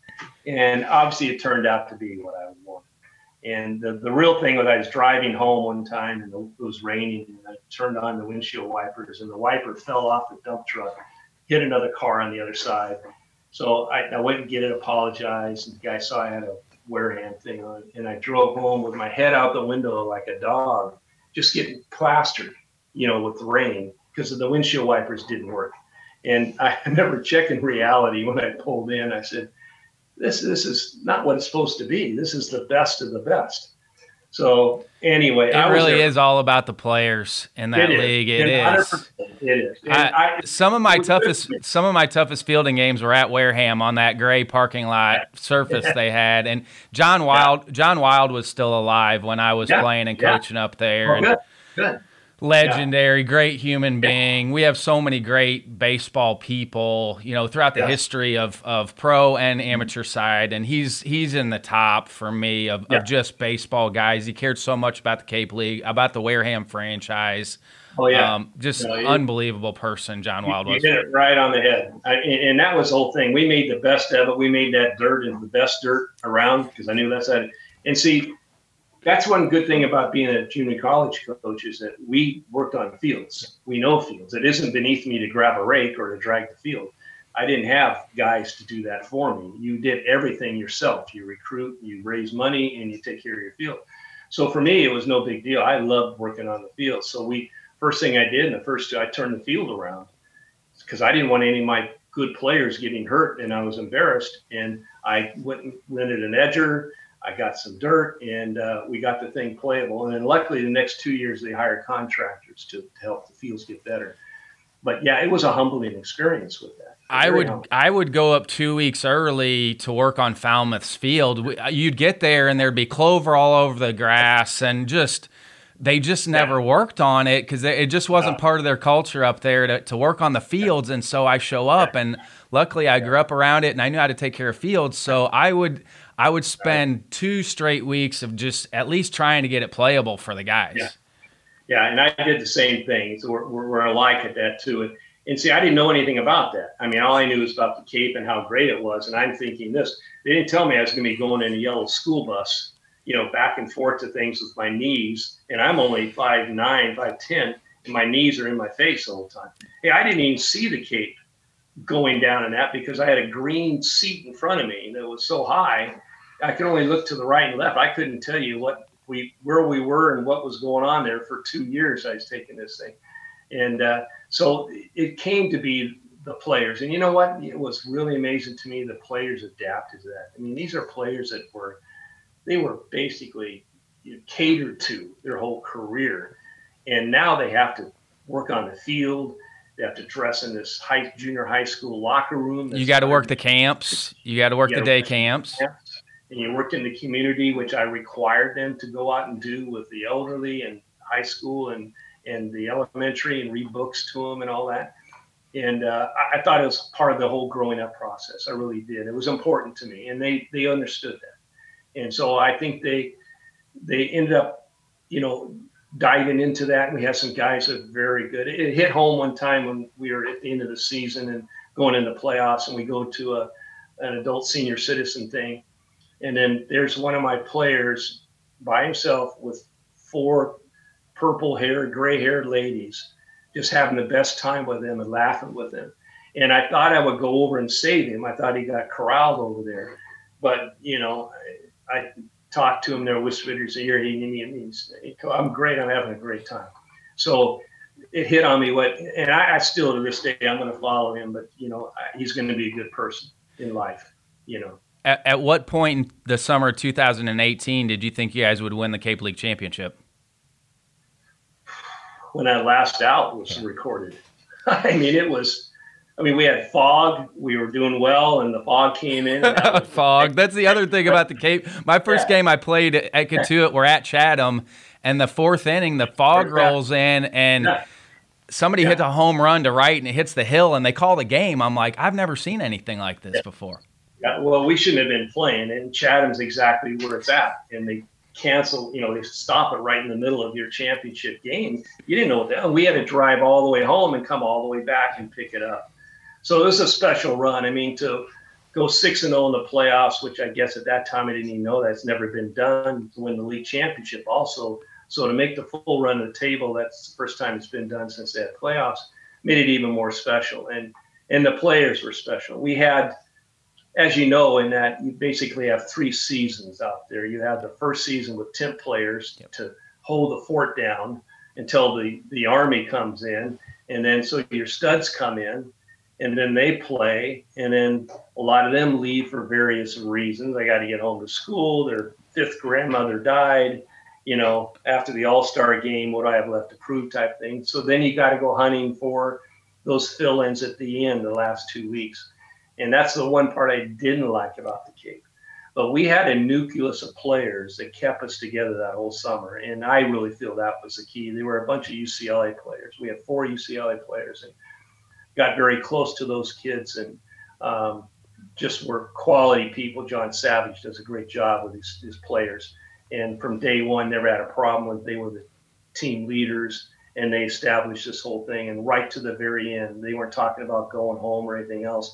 And obviously it turned out to be what I wanted. And the, the real thing was I was driving home one time and it was raining and I turned on the windshield wipers and the wiper fell off the dump truck. Hit another car on the other side. So I, I went and get it, apologized. And the guy saw I had a Wareham thing on. And I drove home with my head out the window like a dog, just getting plastered, you know, with rain because the windshield wipers didn't work. And I remember checking reality when I pulled in. I said, this, this is not what it's supposed to be. This is the best of the best. So anyway, it I really is all about the players in that it league. It is. It is. I, I, some of my toughest, some of my toughest fielding games were at Wareham on that gray parking lot surface they had. And John Wilde, yeah. John Wilde was still alive when I was yeah. playing and yeah. coaching up there. Well, good. Good. Legendary, yeah. great human being. Yeah. We have so many great baseball people, you know, throughout the yeah. history of of pro and amateur side, and he's he's in the top for me of, yeah. of just baseball guys. He cared so much about the Cape League, about the Wareham franchise. Oh yeah, um, just no, you, unbelievable person, John Wilde was. You hit it right on the head, I, and, and that was the whole thing. We made the best of it. We made that dirt is the best dirt around because I knew that's that. And see. That's one good thing about being a junior college coach is that we worked on fields. We know fields. It isn't beneath me to grab a rake or to drag the field. I didn't have guys to do that for me. You did everything yourself. You recruit, you raise money, and you take care of your field. So for me, it was no big deal. I loved working on the field. So we first thing I did in the first two, I turned the field around because I didn't want any of my good players getting hurt, and I was embarrassed. And I went and rented an edger. I got some dirt, and uh, we got the thing playable. And then luckily the next two years they hired contractors to, to help the fields get better. But, yeah, it was a humbling experience with that. I would humbling. I would go up two weeks early to work on Falmouth's field. You'd get there, and there'd be clover all over the grass and just – they just never yeah. worked on it because it just wasn't uh, part of their culture up there to, to work on the fields. Yeah. And so I show up, and luckily I yeah. grew up around it, and I knew how to take care of fields. So I would I would spend right. two straight weeks of just at least trying to get it playable for the guys. Yeah, yeah and I did the same thing. So we're, we're alike at that, too. And, and see, I didn't know anything about that. I mean, all I knew was about the Cape and how great it was. And I'm thinking this. They didn't tell me I was going to be going in a yellow school bus, you know, back and forth to things with my knees. And I'm only five nine, five ten, and my knees are in my face all the time. Hey, I didn't even see the Cape going down in that because I had a green seat in front of me that was so high. I could only look to the right and left. I couldn't tell you what we where we were and what was going on there. For two years, I was taking this thing. And uh, so it came to be the players. And you know what? It was really amazing to me. The players adapted to that. I mean, these are players that were They were basically you know, catered to their whole career. And now they have to work on the field. They have to dress in this high, junior high school locker room. You got to work the camps. You got to work the day camps. And you worked in the community, which I required them to go out and do with the elderly and high school and, and the elementary and read books to them and all that. And uh, I, I thought it was part of the whole growing up process. I really did. It was important to me. And they, they understood that. And so I think they they ended up, you know, diving into that. And we had some guys that were very good. It, it hit home one time when we were at the end of the season and going into playoffs, and we go to a an adult senior citizen thing. And then there's one of my players by himself with four purple-haired, gray-haired ladies just having the best time with him and laughing with him. And I thought I would go over and save him. I thought he got corralled over there. But, you know, I talked to him there, whispered in his ear, he, he, he, I'm great, I'm having a great time. So it hit on me, what, and I, I still to this day, I'm going to follow him, but, you know, I, he's going to be a good person in life, you know. At, at what point in the summer of two thousand eighteen did you think you guys would win the Cape League Championship? When that last out was yeah. recorded. I mean, it was... I mean, we had fog. We were doing well, and the fog came in. That fog. That's the other thing about the Cape. My first yeah. game I played at Katuit, we're at Chatham, and the fourth inning, the fog rolls in, and yeah. somebody yeah. hits a home run to right, and it hits the hill, and they call the game. I'm like, I've never seen anything like this yeah. before. Yeah, well, we shouldn't have been playing, and Chatham's exactly where it's at, and they cancel, you know, they stop it right in the middle of your championship game. You didn't know what that. We had to drive all the way home and come all the way back and pick it up. So this is a special run. I mean, to go six and oh in the playoffs, which I guess at that time I didn't even know that's never been done, to win the league championship also. So to make the full run of the table, that's the first time it's been done since they had playoffs, made it even more special. And and the players were special. We had, as you know, in that you basically have three seasons out there. You have the first season with temp players yep. to hold the fort down until the, the Army comes in. And then so your studs come in. And then they play, and then a lot of them leave for various reasons. They got to get home to school. Their fifth grandmother died, you know, after the All-Star game, what do I have left to prove type thing. So then you got to go hunting for those fill-ins at the end, the last two weeks. And that's the one part I didn't like about the Cape. But we had a nucleus of players that kept us together that whole summer, and I really feel that was the key. They were a bunch of U C L A players. We had four U C L A players, and got very close to those kids and um, just were quality people. John Savage does a great job with his, his players. And from day one, never had a problem with. They were the team leaders, and they established this whole thing. And right to the very end, they weren't talking about going home or anything else.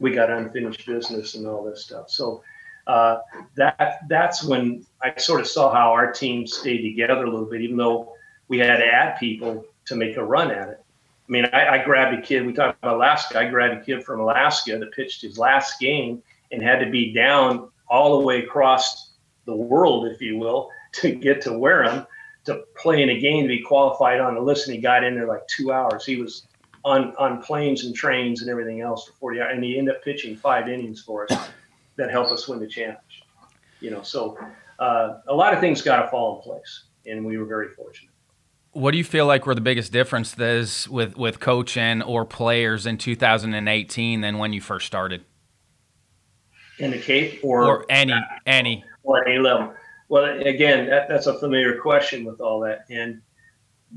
We got unfinished business and all this stuff. So uh, that that's when I sort of saw how our team stayed together a little bit, even though we had to add people to make a run at it. I mean, I, I grabbed a kid. We talked about Alaska. I grabbed a kid from Alaska that pitched his last game and had to be down all the way across the world, if you will, to get to Wareham to play in a game to be qualified on the list. And he got in there like two hours. He was on, on planes and trains and everything else for forty hours. And he ended up pitching five innings for us that helped us win the championship. You know, so uh, a lot of things got to fall in place, and we were very fortunate. What do you feel like were the biggest differences with, with coaching or players in two thousand eighteen than when you first started? In the Cape or, or any, uh, any, or any level. Well, again, that, that's a familiar question with all that. And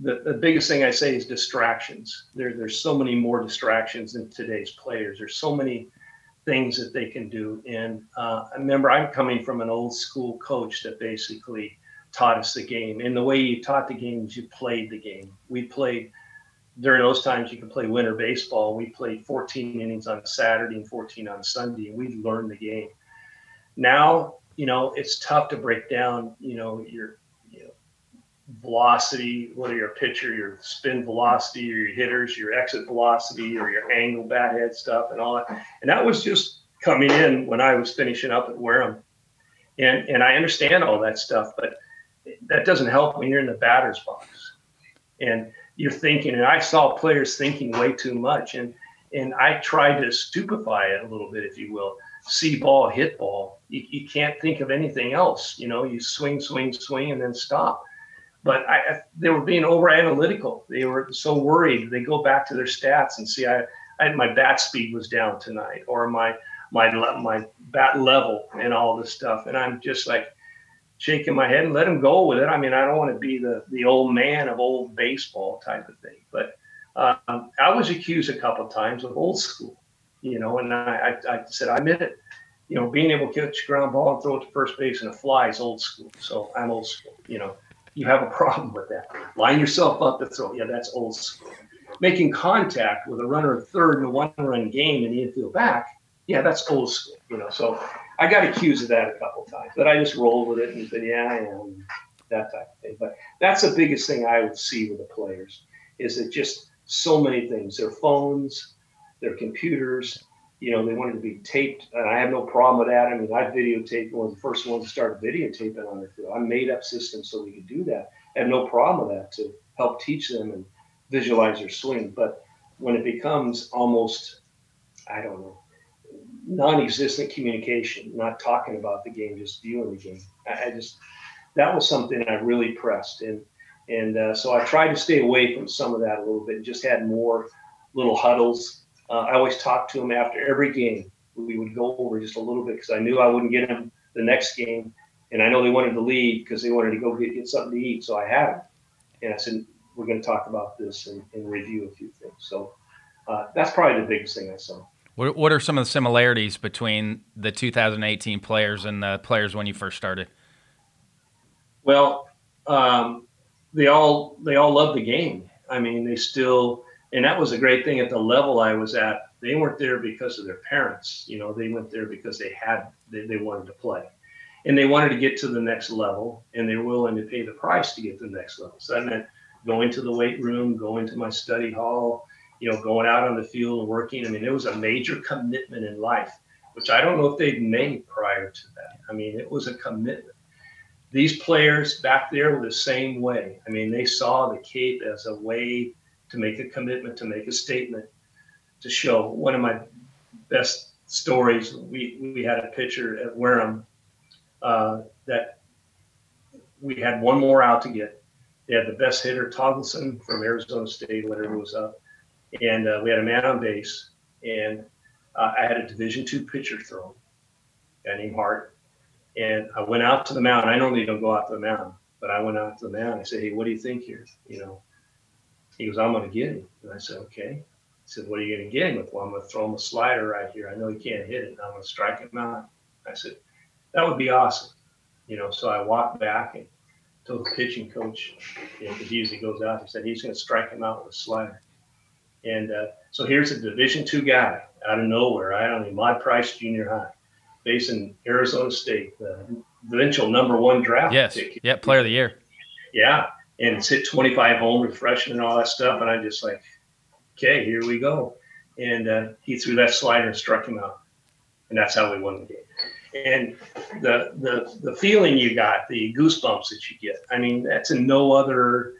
the, the biggest thing I say is distractions. There, there's so many more distractions in today's players. There's so many things that they can do. And uh, I remember I'm coming from an old school coach that basically taught us the game. And the way you taught the game is you played the game. We played, during those times, you could play winter baseball. We played fourteen innings on Saturday and fourteen on Sunday, and we learned the game. Now, you know, it's tough to break down, you know, your you know, velocity, whether you're a pitcher, your spin velocity, or your hitters, your exit velocity, or your angle, bat head stuff, and all that. And that was just coming in when I was finishing up at Wareham. And, and I understand all that stuff, but that doesn't help when you're in the batter's box. And you're thinking, and I saw players thinking way too much. And, and I tried to stupefy it a little bit, if you will. See ball, hit ball. You, you can't think of anything else. You know, you swing, swing, swing, and then stop. But I, I, they were being over analytical. They were so worried. They go back to their stats and see, I, I my bat speed was down tonight, or my my my bat level, and all this stuff. And I'm just like shaking my head and let them go with it. I mean, I don't want to be the the old man of old baseball type of thing. But um, I was accused a couple of times of old school. You know, and I, I, I said, I admit it. You know, being able to catch a ground ball and throw it to first base and a fly is old school. So I'm old school. You know, you have a problem with that. Line yourself up to throw. Yeah, that's old school. Making contact with a runner at third in a one-run game and the infield back. Yeah, that's old school. You know, so I got accused of that a couple of times. But I just rolled with it and said, yeah, I am, that type of thing. But that's the biggest thing I would see with the players is that just so many things. Their phones, their computers, you know, they wanted to be taped. And I have no problem with that. I mean, I videotaped, one of the first ones to start videotaping on the field. I made up systems so we could do that. I have no problem with that to help teach them and visualize their swing. But when it becomes almost, I don't know, non-existent communication, not talking about the game, just viewing the game, I, I just, that was something I really pressed. And, and uh, so I tried to stay away from some of that a little bit and just had more little huddles. Uh, I always talked to him after every game. We would go over just a little bit because I knew I wouldn't get him the next game. And I know they wanted to leave because they wanted to go get, get something to eat. So I had him. And I said, we're going to talk about this and, and review a few things. So uh, that's probably the biggest thing I saw. What, what are some of the similarities between the two thousand eighteen players and the players when you first started? Well, um, they all they all love the game. I mean, they still... And that was a great thing at the level I was at. They weren't there because of their parents. You know, they went there because they had, they, they wanted to play. And they wanted to get to the next level, and they were willing to pay the price to get to the next level. So that meant going to the weight room, going to my study hall, you know, going out on the field and working. I mean, it was a major commitment in life, which I don't know if they'd made prior to that. I mean, it was a commitment. These players back there were the same way. I mean, they saw the Cape as a way to make a commitment, to make a statement, to show. One of my best stories, we, we had a pitcher at Wareham uh, that we had one more out to get. They had the best hitter, Torkelson from Arizona State, whatever was up. And uh, we had a man on base. And uh, I had a Division two pitcher throw, a guy named Hart. And I went out to the mound. I normally don't go out to the mound, but I went out to the mound. I said, hey, what do you think here? You know. He goes, I'm going to get him. And I said, okay. He said, what are you going to get him with? Well, I'm going to throw him a slider right here. I know he can't hit it, and I'm going to strike him out. I said, that would be awesome. You know, so I walked back and told the pitching coach, you know, because he usually goes out, he said, he's going to strike him out with a slider. And uh, so here's a Division two guy out of nowhere. I don't know, Mod Price Junior High, based in Arizona State, the provincial number one draft yes. pick. Yeah, player of the year. Yeah. And it's hit twenty-five home, freshman, and all that stuff. And I'm just like, okay, here we go. And uh, he threw that slider and struck him out. And that's how we won the game. And the the the feeling you got, the goosebumps that you get, I mean, that's in no other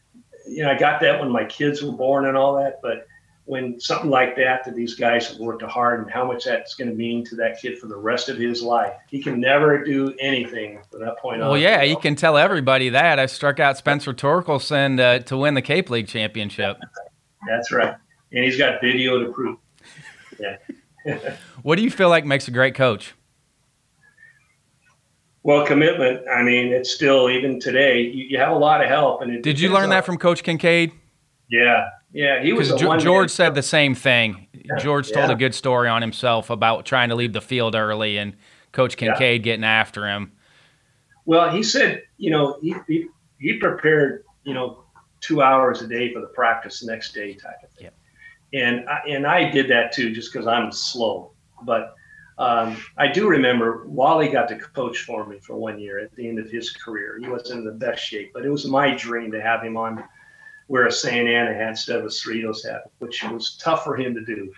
– you know, I got that when my kids were born and all that. But when something like that, that these guys have worked hard and how much that's going to mean to that kid for the rest of his life. He can never do anything from that point well, on. Well, yeah, you can tell everybody that. I struck out Spencer Torkelson uh, to win the Cape League championship. That's right. And he's got video to prove. Yeah. What do you feel like makes a great coach? Well, commitment. I mean, it's still, even today, you, you have a lot of help. And it did you learn that from Coach Kincaid? Yeah, yeah. He was the one. George said the same thing. Yeah. George told yeah. a good story on himself about trying to leave the field early and Coach Kincaid yeah. getting after him. Well, he said, you know, he, he he prepared, you know, two hours a day for the practice the next day type of thing. Yeah. And I, and I did that too, just because I'm slow, but. Um, I do remember Wally got to coach for me for one year at the end of his career. He wasn't in the best shape, but it was my dream to have him on wear a Santa Ana hat instead of a Cerritos hat, which was tough for him to do.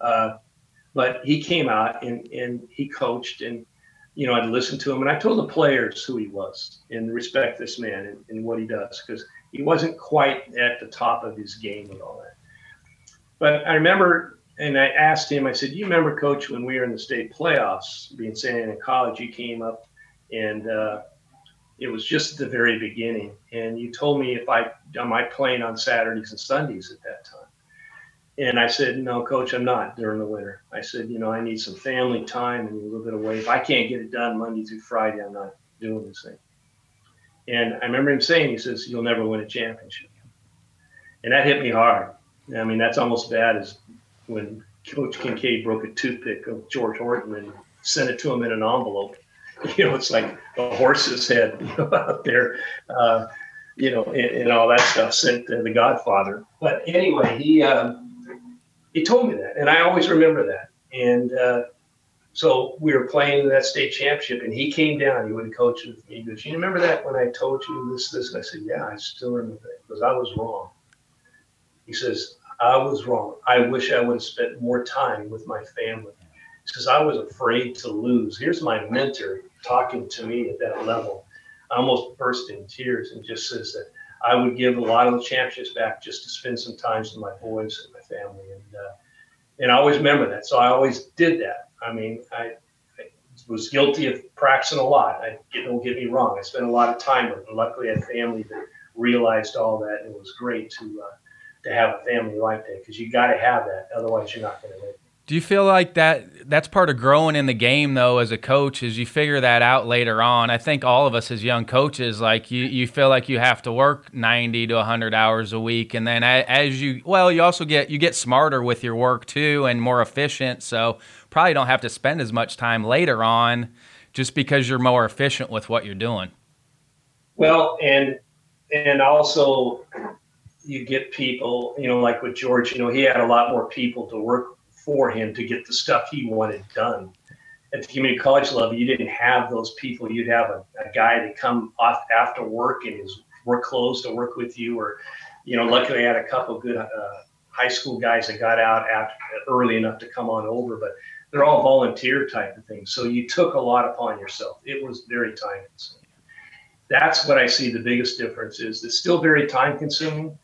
Uh, but he came out and, and he coached, and, you know, I'd listen to him. And I told the players who he was and respect this man and, and what he does, because he wasn't quite at the top of his game and all that. But I remember... And I asked him, I said, you remember, Coach, when we were in the state playoffs, being Santa Ana College, you came up and uh, it was just the very beginning. And you told me if I, am I playing on Saturdays and Sundays at that time? And I said, no, Coach, I'm not during the winter. I said, you know, I need some family time and a little bit away. If I can't get it done Monday through Friday, I'm not doing this thing. And I remember him saying, he says, you'll never win a championship. And that hit me hard. I mean, that's almost bad as when Coach Kincaid broke a toothpick of George Horton and sent it to him in an envelope. You know, it's like a horse's head, you know, out there, uh, you know, and, and all that stuff sent to the Godfather. But anyway, he uh, he told me that, and I always remember that. And uh, so we were playing that state championship, and he came down. He wouldn't coach with me. He goes, you remember that when I told you this, this? And I said, yeah, I still remember that, because I was wrong. He says, I was wrong. I wish I would have spent more time with my family, because I was afraid to lose. Here's my mentor talking to me at that level. I almost burst in tears and just says that I would give a lot of the championships back just to spend some time with my boys and my family. And uh, and I always remember that. So I always did that. I mean, I, I was guilty of practicing a lot. I, don't get me wrong. I spent a lot of time with them. Luckily, I had family that realized all that, and it was great to uh, – to have a family like that, because you got to have that. Otherwise, you're not going to make it. Do you feel like that that's part of growing in the game, though, as a coach, is you figure that out later on? I think all of us as young coaches, like you, you feel like you have to work ninety to one hundred hours a week. And then as you – well, you also get you get smarter with your work, too, and more efficient. So probably don't have to spend as much time later on just because you're more efficient with what you're doing. Well, and and also – you get people, you know, like with George, you know, he had a lot more people to work for him to get the stuff he wanted done. At the community college level, you didn't have those people. You'd have a, a guy to come off after work in his work clothes to work with you. Or, you know, luckily I had a couple of good uh, high school guys that got out after, early enough to come on over, but they're all volunteer type of things. So you took a lot upon yourself. It was very time consuming. That's what I see the biggest difference is. It's still very time consuming.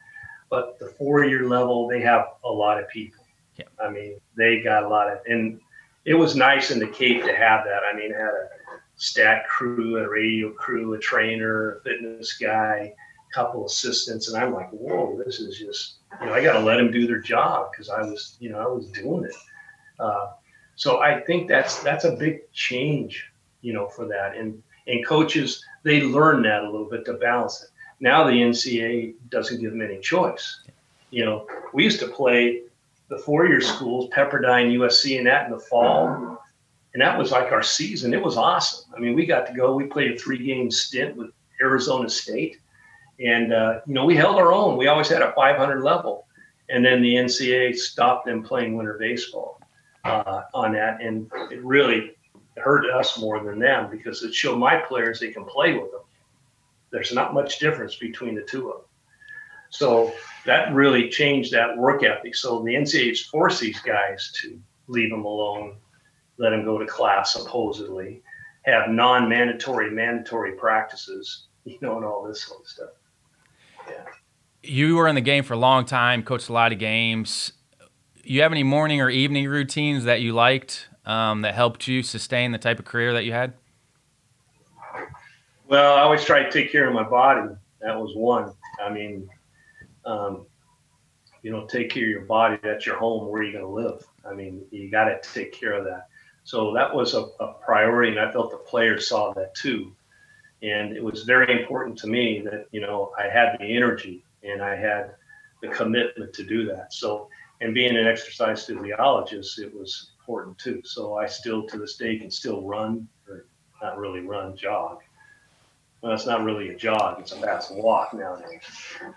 But the four-year level, they have a lot of people. Yeah. I mean, they got a lot of – and it was nice in the Cape to have that. I mean, I had a stat crew, a radio crew, a trainer, a fitness guy, a couple assistants. And I'm like, whoa, this is just – you know, I got to let them do their job because I was – you know, I was doing it. Uh, so I think that's that's a big change, you know, for that. And, and coaches, they learn that a little bit to balance it. Now the N C A A doesn't give them any choice. You know, we used to play the four-year schools, Pepperdine, U S C, and that in the fall, and that was like our season. It was awesome. I mean, we got to go. We played a three-game stint with Arizona State, and, uh, you know, we held our own. We always had a five hundred level, and then the N C A A stopped them playing winter baseball uh, on that, and it really hurt us more than them because it showed my players they can play with them. There's not much difference between the two of them. So that really changed that work ethic. So the N C A As force these guys to leave them alone, let them go to class supposedly, have non-mandatory, mandatory practices, you know, and all this sort of stuff. Yeah. You were in the game for a long time, coached a lot of games. You have any morning or evening routines that you liked um, that helped you sustain the type of career that you had? Well, I always try to take care of my body. That was one. I mean, um, you know, take care of your body. That's your home. Where are you going to live? I mean, you got to take care of that. So that was a, a priority, and I felt the players saw that too. And it was very important to me that, you know, I had the energy and I had the commitment to do that. So, and being an exercise physiologist, it was important too. So I still, to this day, can still run, or not really run, jog. Well, it's not really a jog, it's a fast walk nowadays.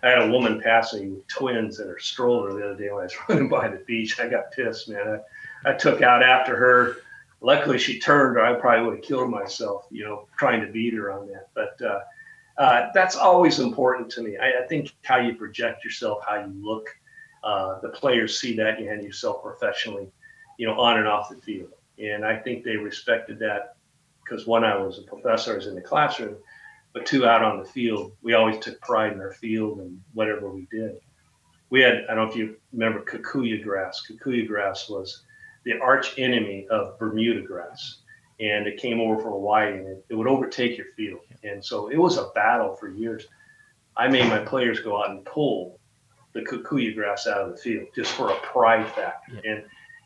I had a woman passing with twins in her stroller the other day when I was running by the beach. I got pissed, man. I, I took out after her. Luckily, she turned, or I probably would have killed myself, you know, trying to beat her on that. But uh, uh, that's always important to me. I, I think how you project yourself, how you look, uh, the players see that, and yourself professionally, you know, on and off the field. And I think they respected that because, one, I was a professor, I was in the classroom, but two, out on the field, we always took pride in our field and whatever we did. We had, I don't know if you remember kikuyu grass. Kikuyu grass was the arch enemy of Bermuda grass, and it came over from Hawaii, and it, it would overtake your field. And so it was a battle for years. I made my players go out and pull the kikuyu grass out of the field just for a pride factor. Yeah. And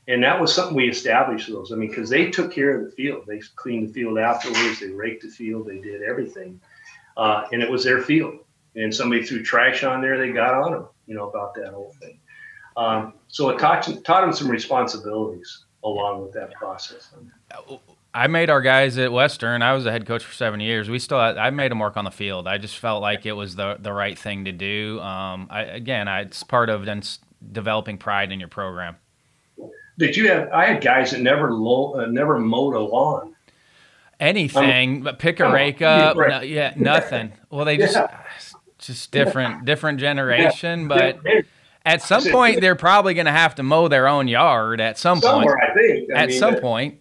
and that was something we established those. I mean, because they took care of the field. They cleaned the field afterwards. They raked the field. They did everything. Uh, and it was their field. And somebody threw trash on there. They got on them, you know, about that whole thing. Um, so it taught, taught them some responsibilities along with that process. I made our guys at Western. I was the head coach for seven years. We still, I made them work on the field. I just felt like it was the, the right thing to do. Um, I, again, I, it's part of developing pride in your program. Did you have, I had guys that never, low, uh, never mowed a lawn. Anything, um, but pick a rake up. Right. No, yeah. Nothing. Well, they just, yeah. just different, different generation, yeah. but yeah. At some point, they're probably going to have to mow their own yard at some Somewhere, point. I think. I at mean, some uh, point.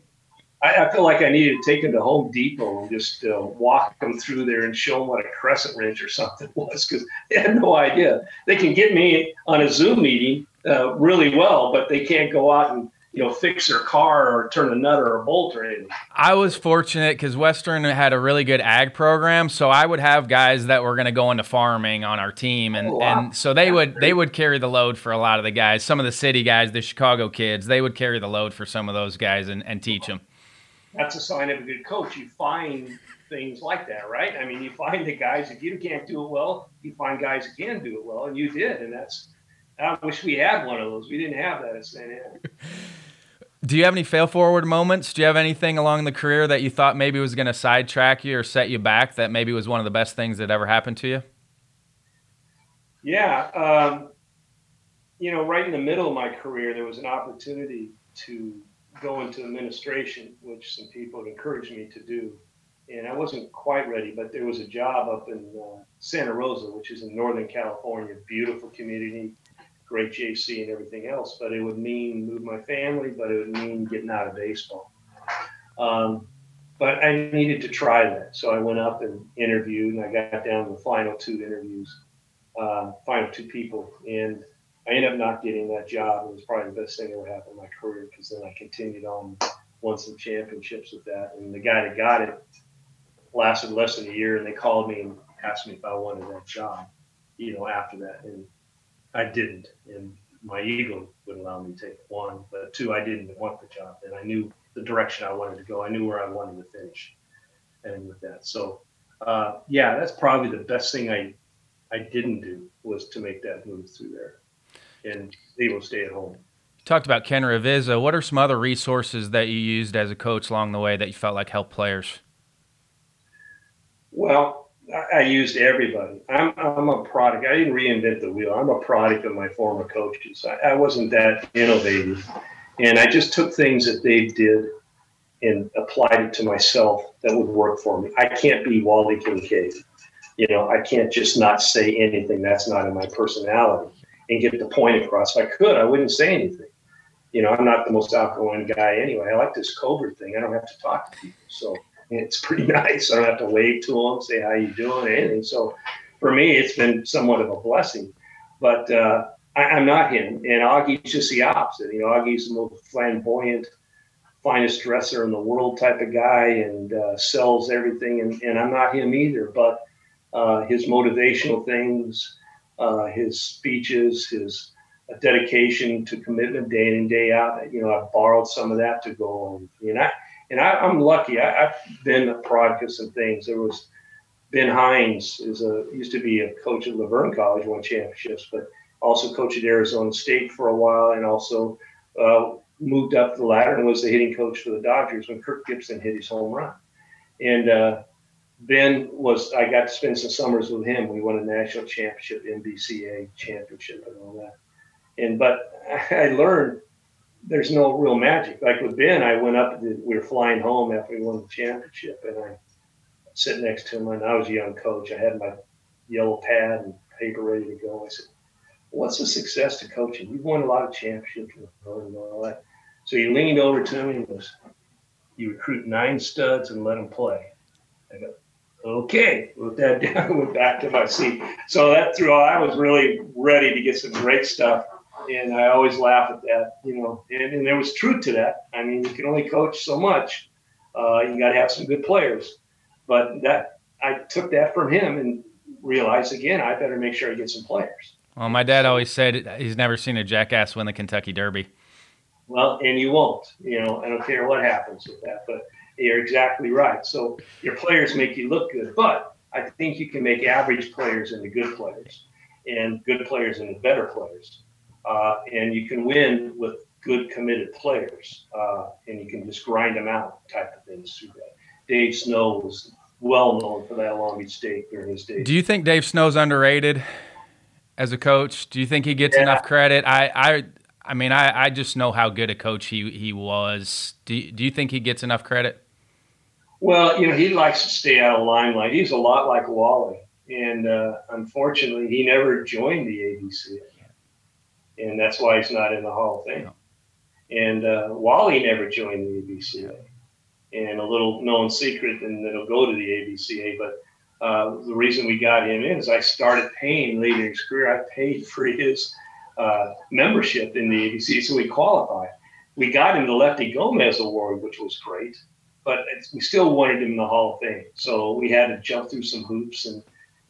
I, I feel like I needed to take them to Home Depot and just uh, walk them through there and show them what a crescent wrench or something was, because they had no idea. They can get me on a Zoom meeting uh, really well, but they can't go out and, you know, fix their car or turn a nut or a bolt or anything. I was fortunate because Western had a really good ag program, so I would have guys that were going to go into farming on our team, and, oh, wow. and so they would they would carry the load for a lot of the guys. Some of the city guys, the Chicago kids, they would carry the load for some of those guys and, and teach them. That's a sign of a good coach. You find things like that, right? I mean, you find the guys, if you can't do it well, you find guys that can do it well, and you did, and that's – I wish we had one of those. We didn't have that at Santa Ana. Do you have any fail-forward moments? Do you have anything along the career that you thought maybe was going to sidetrack you or set you back that maybe was one of the best things that ever happened to you? Yeah. Um, you know, right in the middle of my career, there was an opportunity to go into administration, which some people had encouraged me to do. And I wasn't quite ready, but there was a job up in uh, Santa Rosa, which is in Northern California, beautiful community. Great J C and everything else, but it would mean move my family, but it would mean getting out of baseball. Um, but I needed to try that. So I went up and interviewed, and I got down to the final two interviews, uh, final two people. And I ended up not getting that job. It was probably the best thing that ever happened in my career, because then I continued on, won some championships with that. And the guy that got it lasted less than a year, and they called me and asked me if I wanted that job, you know, after that. And I didn't, and my ego wouldn't allow me to take one, but two, I didn't want the job, and I knew the direction I wanted to go. I knew where I wanted to finish, and with that. So, uh, yeah, that's probably the best thing I I didn't do, was to make that move through there and be able to stay at home. You talked about Ken Ravizza. What are some other resources that you used as a coach along the way that you felt like helped players? Well, I used everybody. I'm I'm a product. I didn't reinvent the wheel. I'm a product of my former coaches. I, I wasn't that innovative. And I just took things that they did and applied it to myself that would work for me. I can't be Wally Kincaid. You know, I can't just not say anything. That's not in my personality and get the point across. If I could, I wouldn't say anything. You know, I'm not the most outgoing guy anyway. I like this covert thing. I don't have to talk to people. So it's pretty nice. I don't have to wave to them, say how you doing, or anything. So for me, it's been somewhat of a blessing. But uh, I, I'm not him, and Augie's just the opposite. You know, Augie's the most flamboyant, finest dresser in the world type of guy, and uh, sells everything. And, and I'm not him either. But uh, his motivational things, uh, his speeches, his a dedication to commitment day in and day out. You know, I borrowed some of that to go on. You know, and I, I'm lucky. I, I've been the product of some things. There was Ben Hines is a used to be a coach at Laverne College, won championships, but also coached at Arizona State for a while, and also uh, moved up the ladder and was the hitting coach for the Dodgers when Kirk Gibson hit his home run. And uh, Ben was, I got to spend some summers with him. We won a national championship, A B C A championship and all that. And, but I learned there's no real magic. Like with Ben, I went up, we were flying home after we won the championship, and I sit next to him, and I was a young coach. I had my yellow pad and paper ready to go. I said, what's the success to coaching? You've won a lot of championships and all that. So he leaned over to me and goes, you recruit nine studs and let them play. I go, okay, with that down, I went back to my seat. So that threw all, I was really ready to get some great stuff. And I always laugh at that, you know, and, and there was truth to that. I mean, you can only coach so much. Uh, you got to have some good players. But that I took that from him and realized, again, I better make sure I get some players. Well, my dad always said he's never seen a jackass win the Kentucky Derby. Well, and you won't, you know, I don't care what happens with that, but you're exactly right. So your players make you look good, but I think you can make average players into good players and good players into better players. Uh, and you can win with good committed players, uh, and you can just grind them out type of things through that. Dave Snow was well known for that Long Beach State during his days. Do you think Dave Snow's underrated as a coach? Do you think he gets yeah. enough credit? I, I, I mean, I, I just know how good a coach he, he was. Do, do you think he gets enough credit? Well, you know, he likes to stay out of the limelight. He's a lot like Wally, and uh, unfortunately, he never joined the A B C A, and that's why he's not in the Hall of Fame. No. And uh, Wally never joined the A B C A. And a little known secret, and it'll go to the A B C A. But uh, the reason we got him in is I started paying later in his career. I paid for his uh, membership in the A B C A, so we qualified. We got him the Lefty Gomez Award, which was great, but it's, we still wanted him in the Hall of Fame. So we had to jump through some hoops, and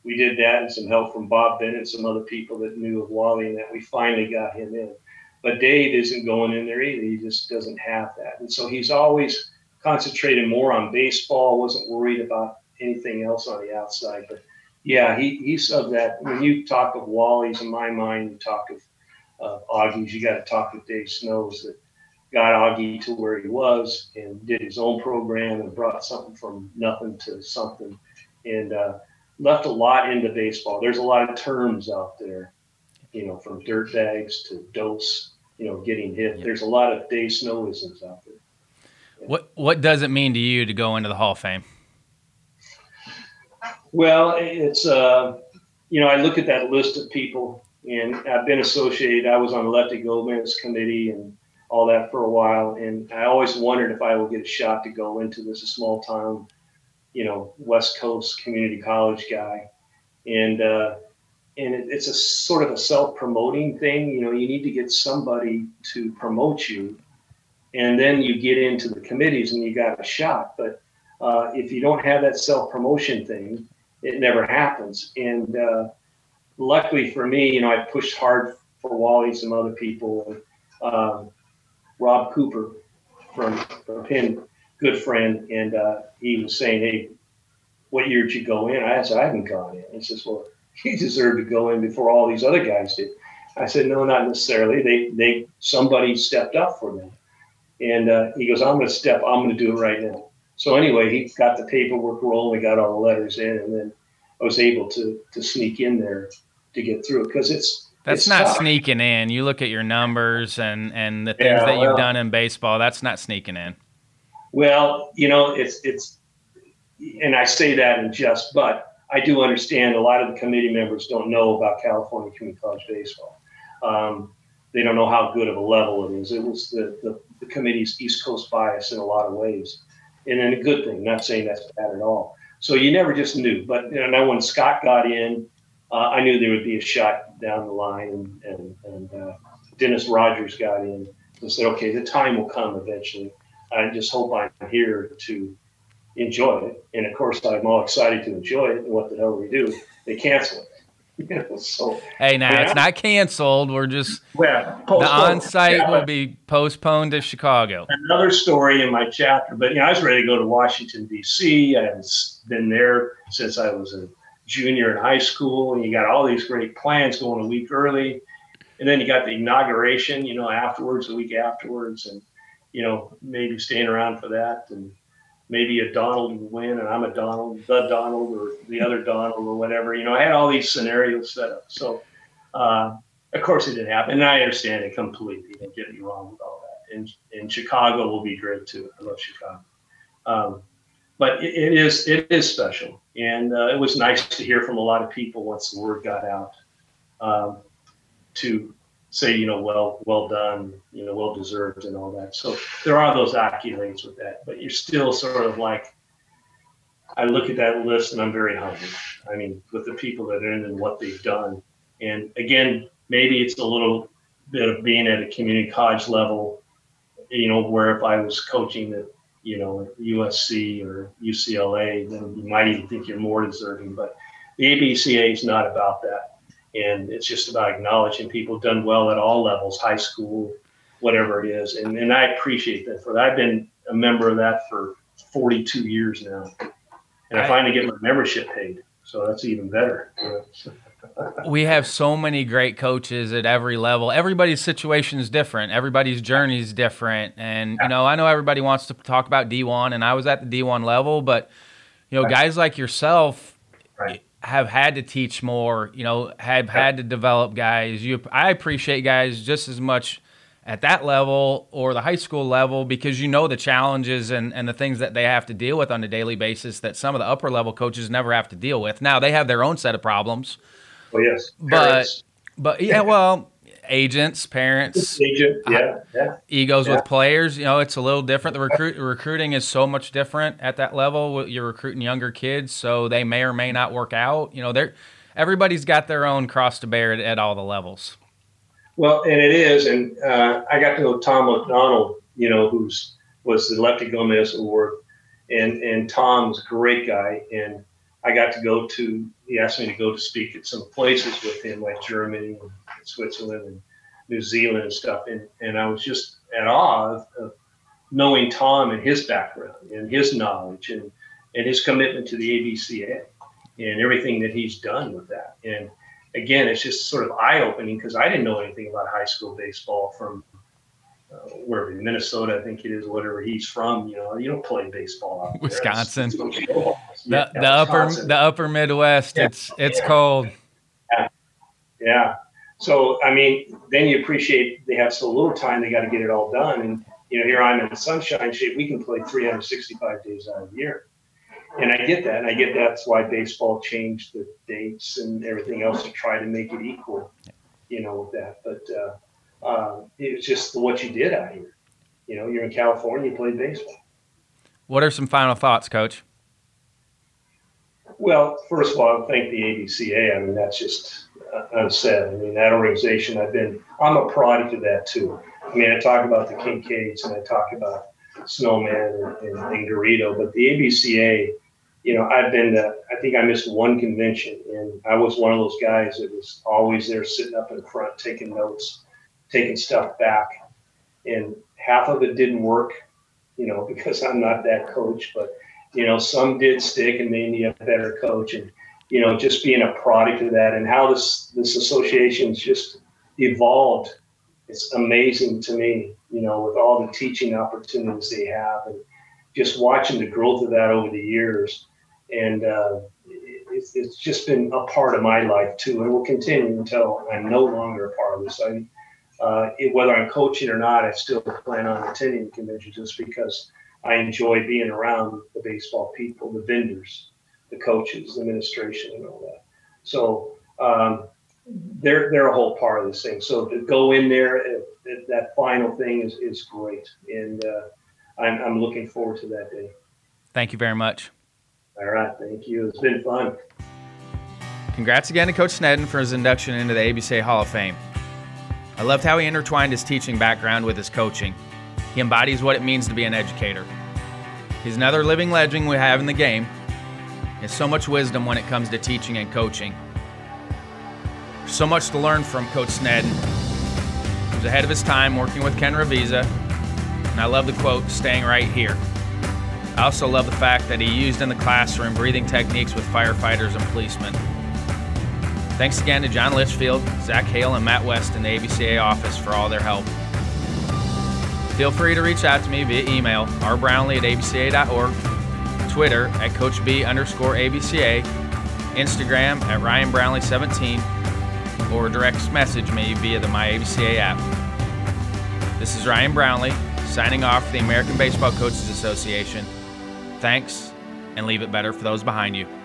we did that, and some help from Bob Bennett and some other people that knew of Wally, and that we finally got him in. But Dave isn't going in there either. He just doesn't have that. And so he's always concentrated more on baseball, wasn't worried about anything else on the outside. But yeah, he, he's of that. When you talk of Wally's, in my mind, you talk of uh, Augie's, you got to talk of Dave Snow's that got Augie to where he was and did his own program and brought something from nothing to something and uh, left a lot into baseball. There's a lot of terms out there, you know, from dirt bags to dose, you know, getting hit. Yeah. There's a lot of Dave Snowisms out there. What what does it mean to you to go into the Hall of Fame? Well, it's, uh, you know, I look at that list of people, and I've been associated. I was on the Lefty Gomez committee and all that for a while, and I always wondered if I would get a shot to go into this, a small-town, you know, West Coast community college guy. And, uh, and it, it's a sort of a self-promoting thing. You know, you need to get somebody to promote you. And then you get into the committees and you got a shot. But uh, if you don't have that self-promotion thing, it never happens. And uh, luckily for me, you know, I pushed hard for Wally and some other people. Um, Rob Cooper from, from Penn, good friend, and uh, he was saying, hey, what year did you go in? I said, I haven't gone in. He says, well, he deserved to go in before all these other guys did. I said, no, not necessarily. They, they somebody stepped up for them. And uh, he goes, I'm going to step, I'm going to do it right now. So anyway, he got the paperwork rolling, we got all the letters in, and then I was able to to sneak in there to get through it because it's That's it's not tough. Sneaking in. You look at your numbers and, and the things yeah, that you've well, done in baseball, that's not sneaking in. Well, you know, it's it's and I say that in jest, but I do understand a lot of the committee members don't know about California Community College baseball. Um, they don't know how good of a level it is. It was the, the the committee's East Coast bias in a lot of ways. And then a good thing, not saying that's bad at all. So you never just knew. But you know, when Scott got in, uh, I knew there would be a shot down the line. And, and, and uh, Dennis Rogers got in and said, okay, the time will come eventually. I just hope I'm here to enjoy it. And, of course, I'm all excited to enjoy it. And what the hell do we do? They cancel it. You know, so, hey, now yeah. It's not canceled. We're just well, the on-site yeah, will be postponed to Chicago. Another story in my chapter, but you know, I was ready to go to Washington, D C. I've been there since I was a junior in high school, and you got all these great plans going a week early, and then you got the inauguration, you know, afterwards, a week afterwards, and you know, maybe staying around for that, and maybe a Donald would win, and I'm a Donald, the Donald, or the other Donald, or whatever. You know, I had all these scenarios set up. So, uh, of course, it didn't happen. And I understand it completely. Don't get me wrong with all that. And, and Chicago will be great, too. I love Chicago. Um, but it, it is it is special. And uh, it was nice to hear from a lot of people once the word got out um, to say, you know, well, well done, you know, well deserved and all that. So there are those accolades with that, but you're still sort of like, I look at that list and I'm very hungry. I mean, with the people that are in and what they've done. And again, maybe it's a little bit of being at a community college level, you know, where if I was coaching at, you know, U S C or U C L A, then you might even think you're more deserving, but the A B C A is not about that. And it's just about acknowledging people done well at all levels, high school, whatever it is. And and I appreciate that for that. I've been a member of that for forty-two years now. And I, I finally get my membership paid. So that's even better. We have so many great coaches at every level. Everybody's situation is different. Everybody's journey is different. And, you know, I know everybody wants to talk about D one, and I was at the D one level. But, you know, guys like yourself right. – have had to teach more, you know, have had to develop guys. You, I appreciate guys just as much at that level or the high school level because you know the challenges and, and the things that they have to deal with on a daily basis that some of the upper level coaches never have to deal with. Now, they have their own set of problems. Oh, yes. Parents. But, but yeah, well, agents, parents, Agent, yeah, yeah. egos yeah. with players, you know, it's a little different. The recruit recruiting is so much different at that level. You're recruiting younger kids, so they may or may not work out. You know, they're everybody's got their own cross to bear at, at all the levels. Well, and it is, and uh, I got to know Tom O'Donnell, you know, who's was the Lefty Gomez Award, and and Tom's a great guy, and I got to go to. He asked me to go to speak at some places with him, like Germany, and Switzerland, and New Zealand, and stuff. And and I was just at awe of, of knowing Tom and his background and his knowledge and, and his commitment to the A B C A and everything that he's done with that. And again, it's just sort of eye opening because I didn't know anything about high school baseball from uh, wherever Minnesota, I think it is, whatever he's from. You know, you don't play baseball out there. Wisconsin. It's, it's cool. The, yeah, the upper the upper Midwest, yeah. it's it's yeah. cold. Yeah. yeah. So, I mean, then you appreciate they have so little time, they got to get it all done. And, you know, here I'm in the sunshine shape. We can play three hundred sixty-five days out of the year. And I get that. And I get that's why baseball changed the dates and everything else to try to make it equal, you know, with that. But uh, uh, it's just what you did out here. You know, you're in California, you played baseball. What are some final thoughts, Coach? Well, first of all, I thank the A B C A. I mean, that's just unsaid. I mean, that organization, I've been, I'm a product of that too. I mean, I talk about the Kincaids and I talk about Snowman and, and, and Garrido, but the A B C A, you know, I've been to, I think I missed one convention and I was one of those guys that was always there sitting up in front, taking notes, taking stuff back. And half of it didn't work, you know, because I'm not that coach, but you know, some did stick and made me a better coach and, you know, just being a product of that and how this, this association's just evolved. It's amazing to me, you know, with all the teaching opportunities they have and just watching the growth of that over the years. And uh, it, it's just been a part of my life too. And will continue until I'm no longer a part of this. I, uh, it, whether I'm coaching or not, I still plan on attending conventions just because I enjoy being around the baseball people, the vendors, the coaches, the administration, and all that. So um, they're they're a whole part of this thing. So to go in there, it, it, that final thing is, is great, and uh, I'm I'm looking forward to that day. Thank you very much. All right, thank you. It's been fun. Congrats again to Coach Sneddon for his induction into the A B C A Hall of Fame. I loved how he intertwined his teaching background with his coaching. He embodies what it means to be an educator. He's another living legend we have in the game. There's so much wisdom when it comes to teaching and coaching. So much to learn from Coach Sneddon. He was ahead of his time working with Ken Ravizza, and I love the quote, "staying right here." I also love the fact that he used in the classroom breathing techniques with firefighters and policemen. Thanks again to John Litchfield, Zach Hale, and Matt West in the A B C A office for all their help. Feel free to reach out to me via email, r brownlee at a b c a dot org, Twitter at coachb underscore ABCA, Instagram at ryan brownlee seventeen, or direct message me via the My A B C A app. This is Ryan Brownlee, signing off for the American Baseball Coaches Association. Thanks, and leave it better for those behind you.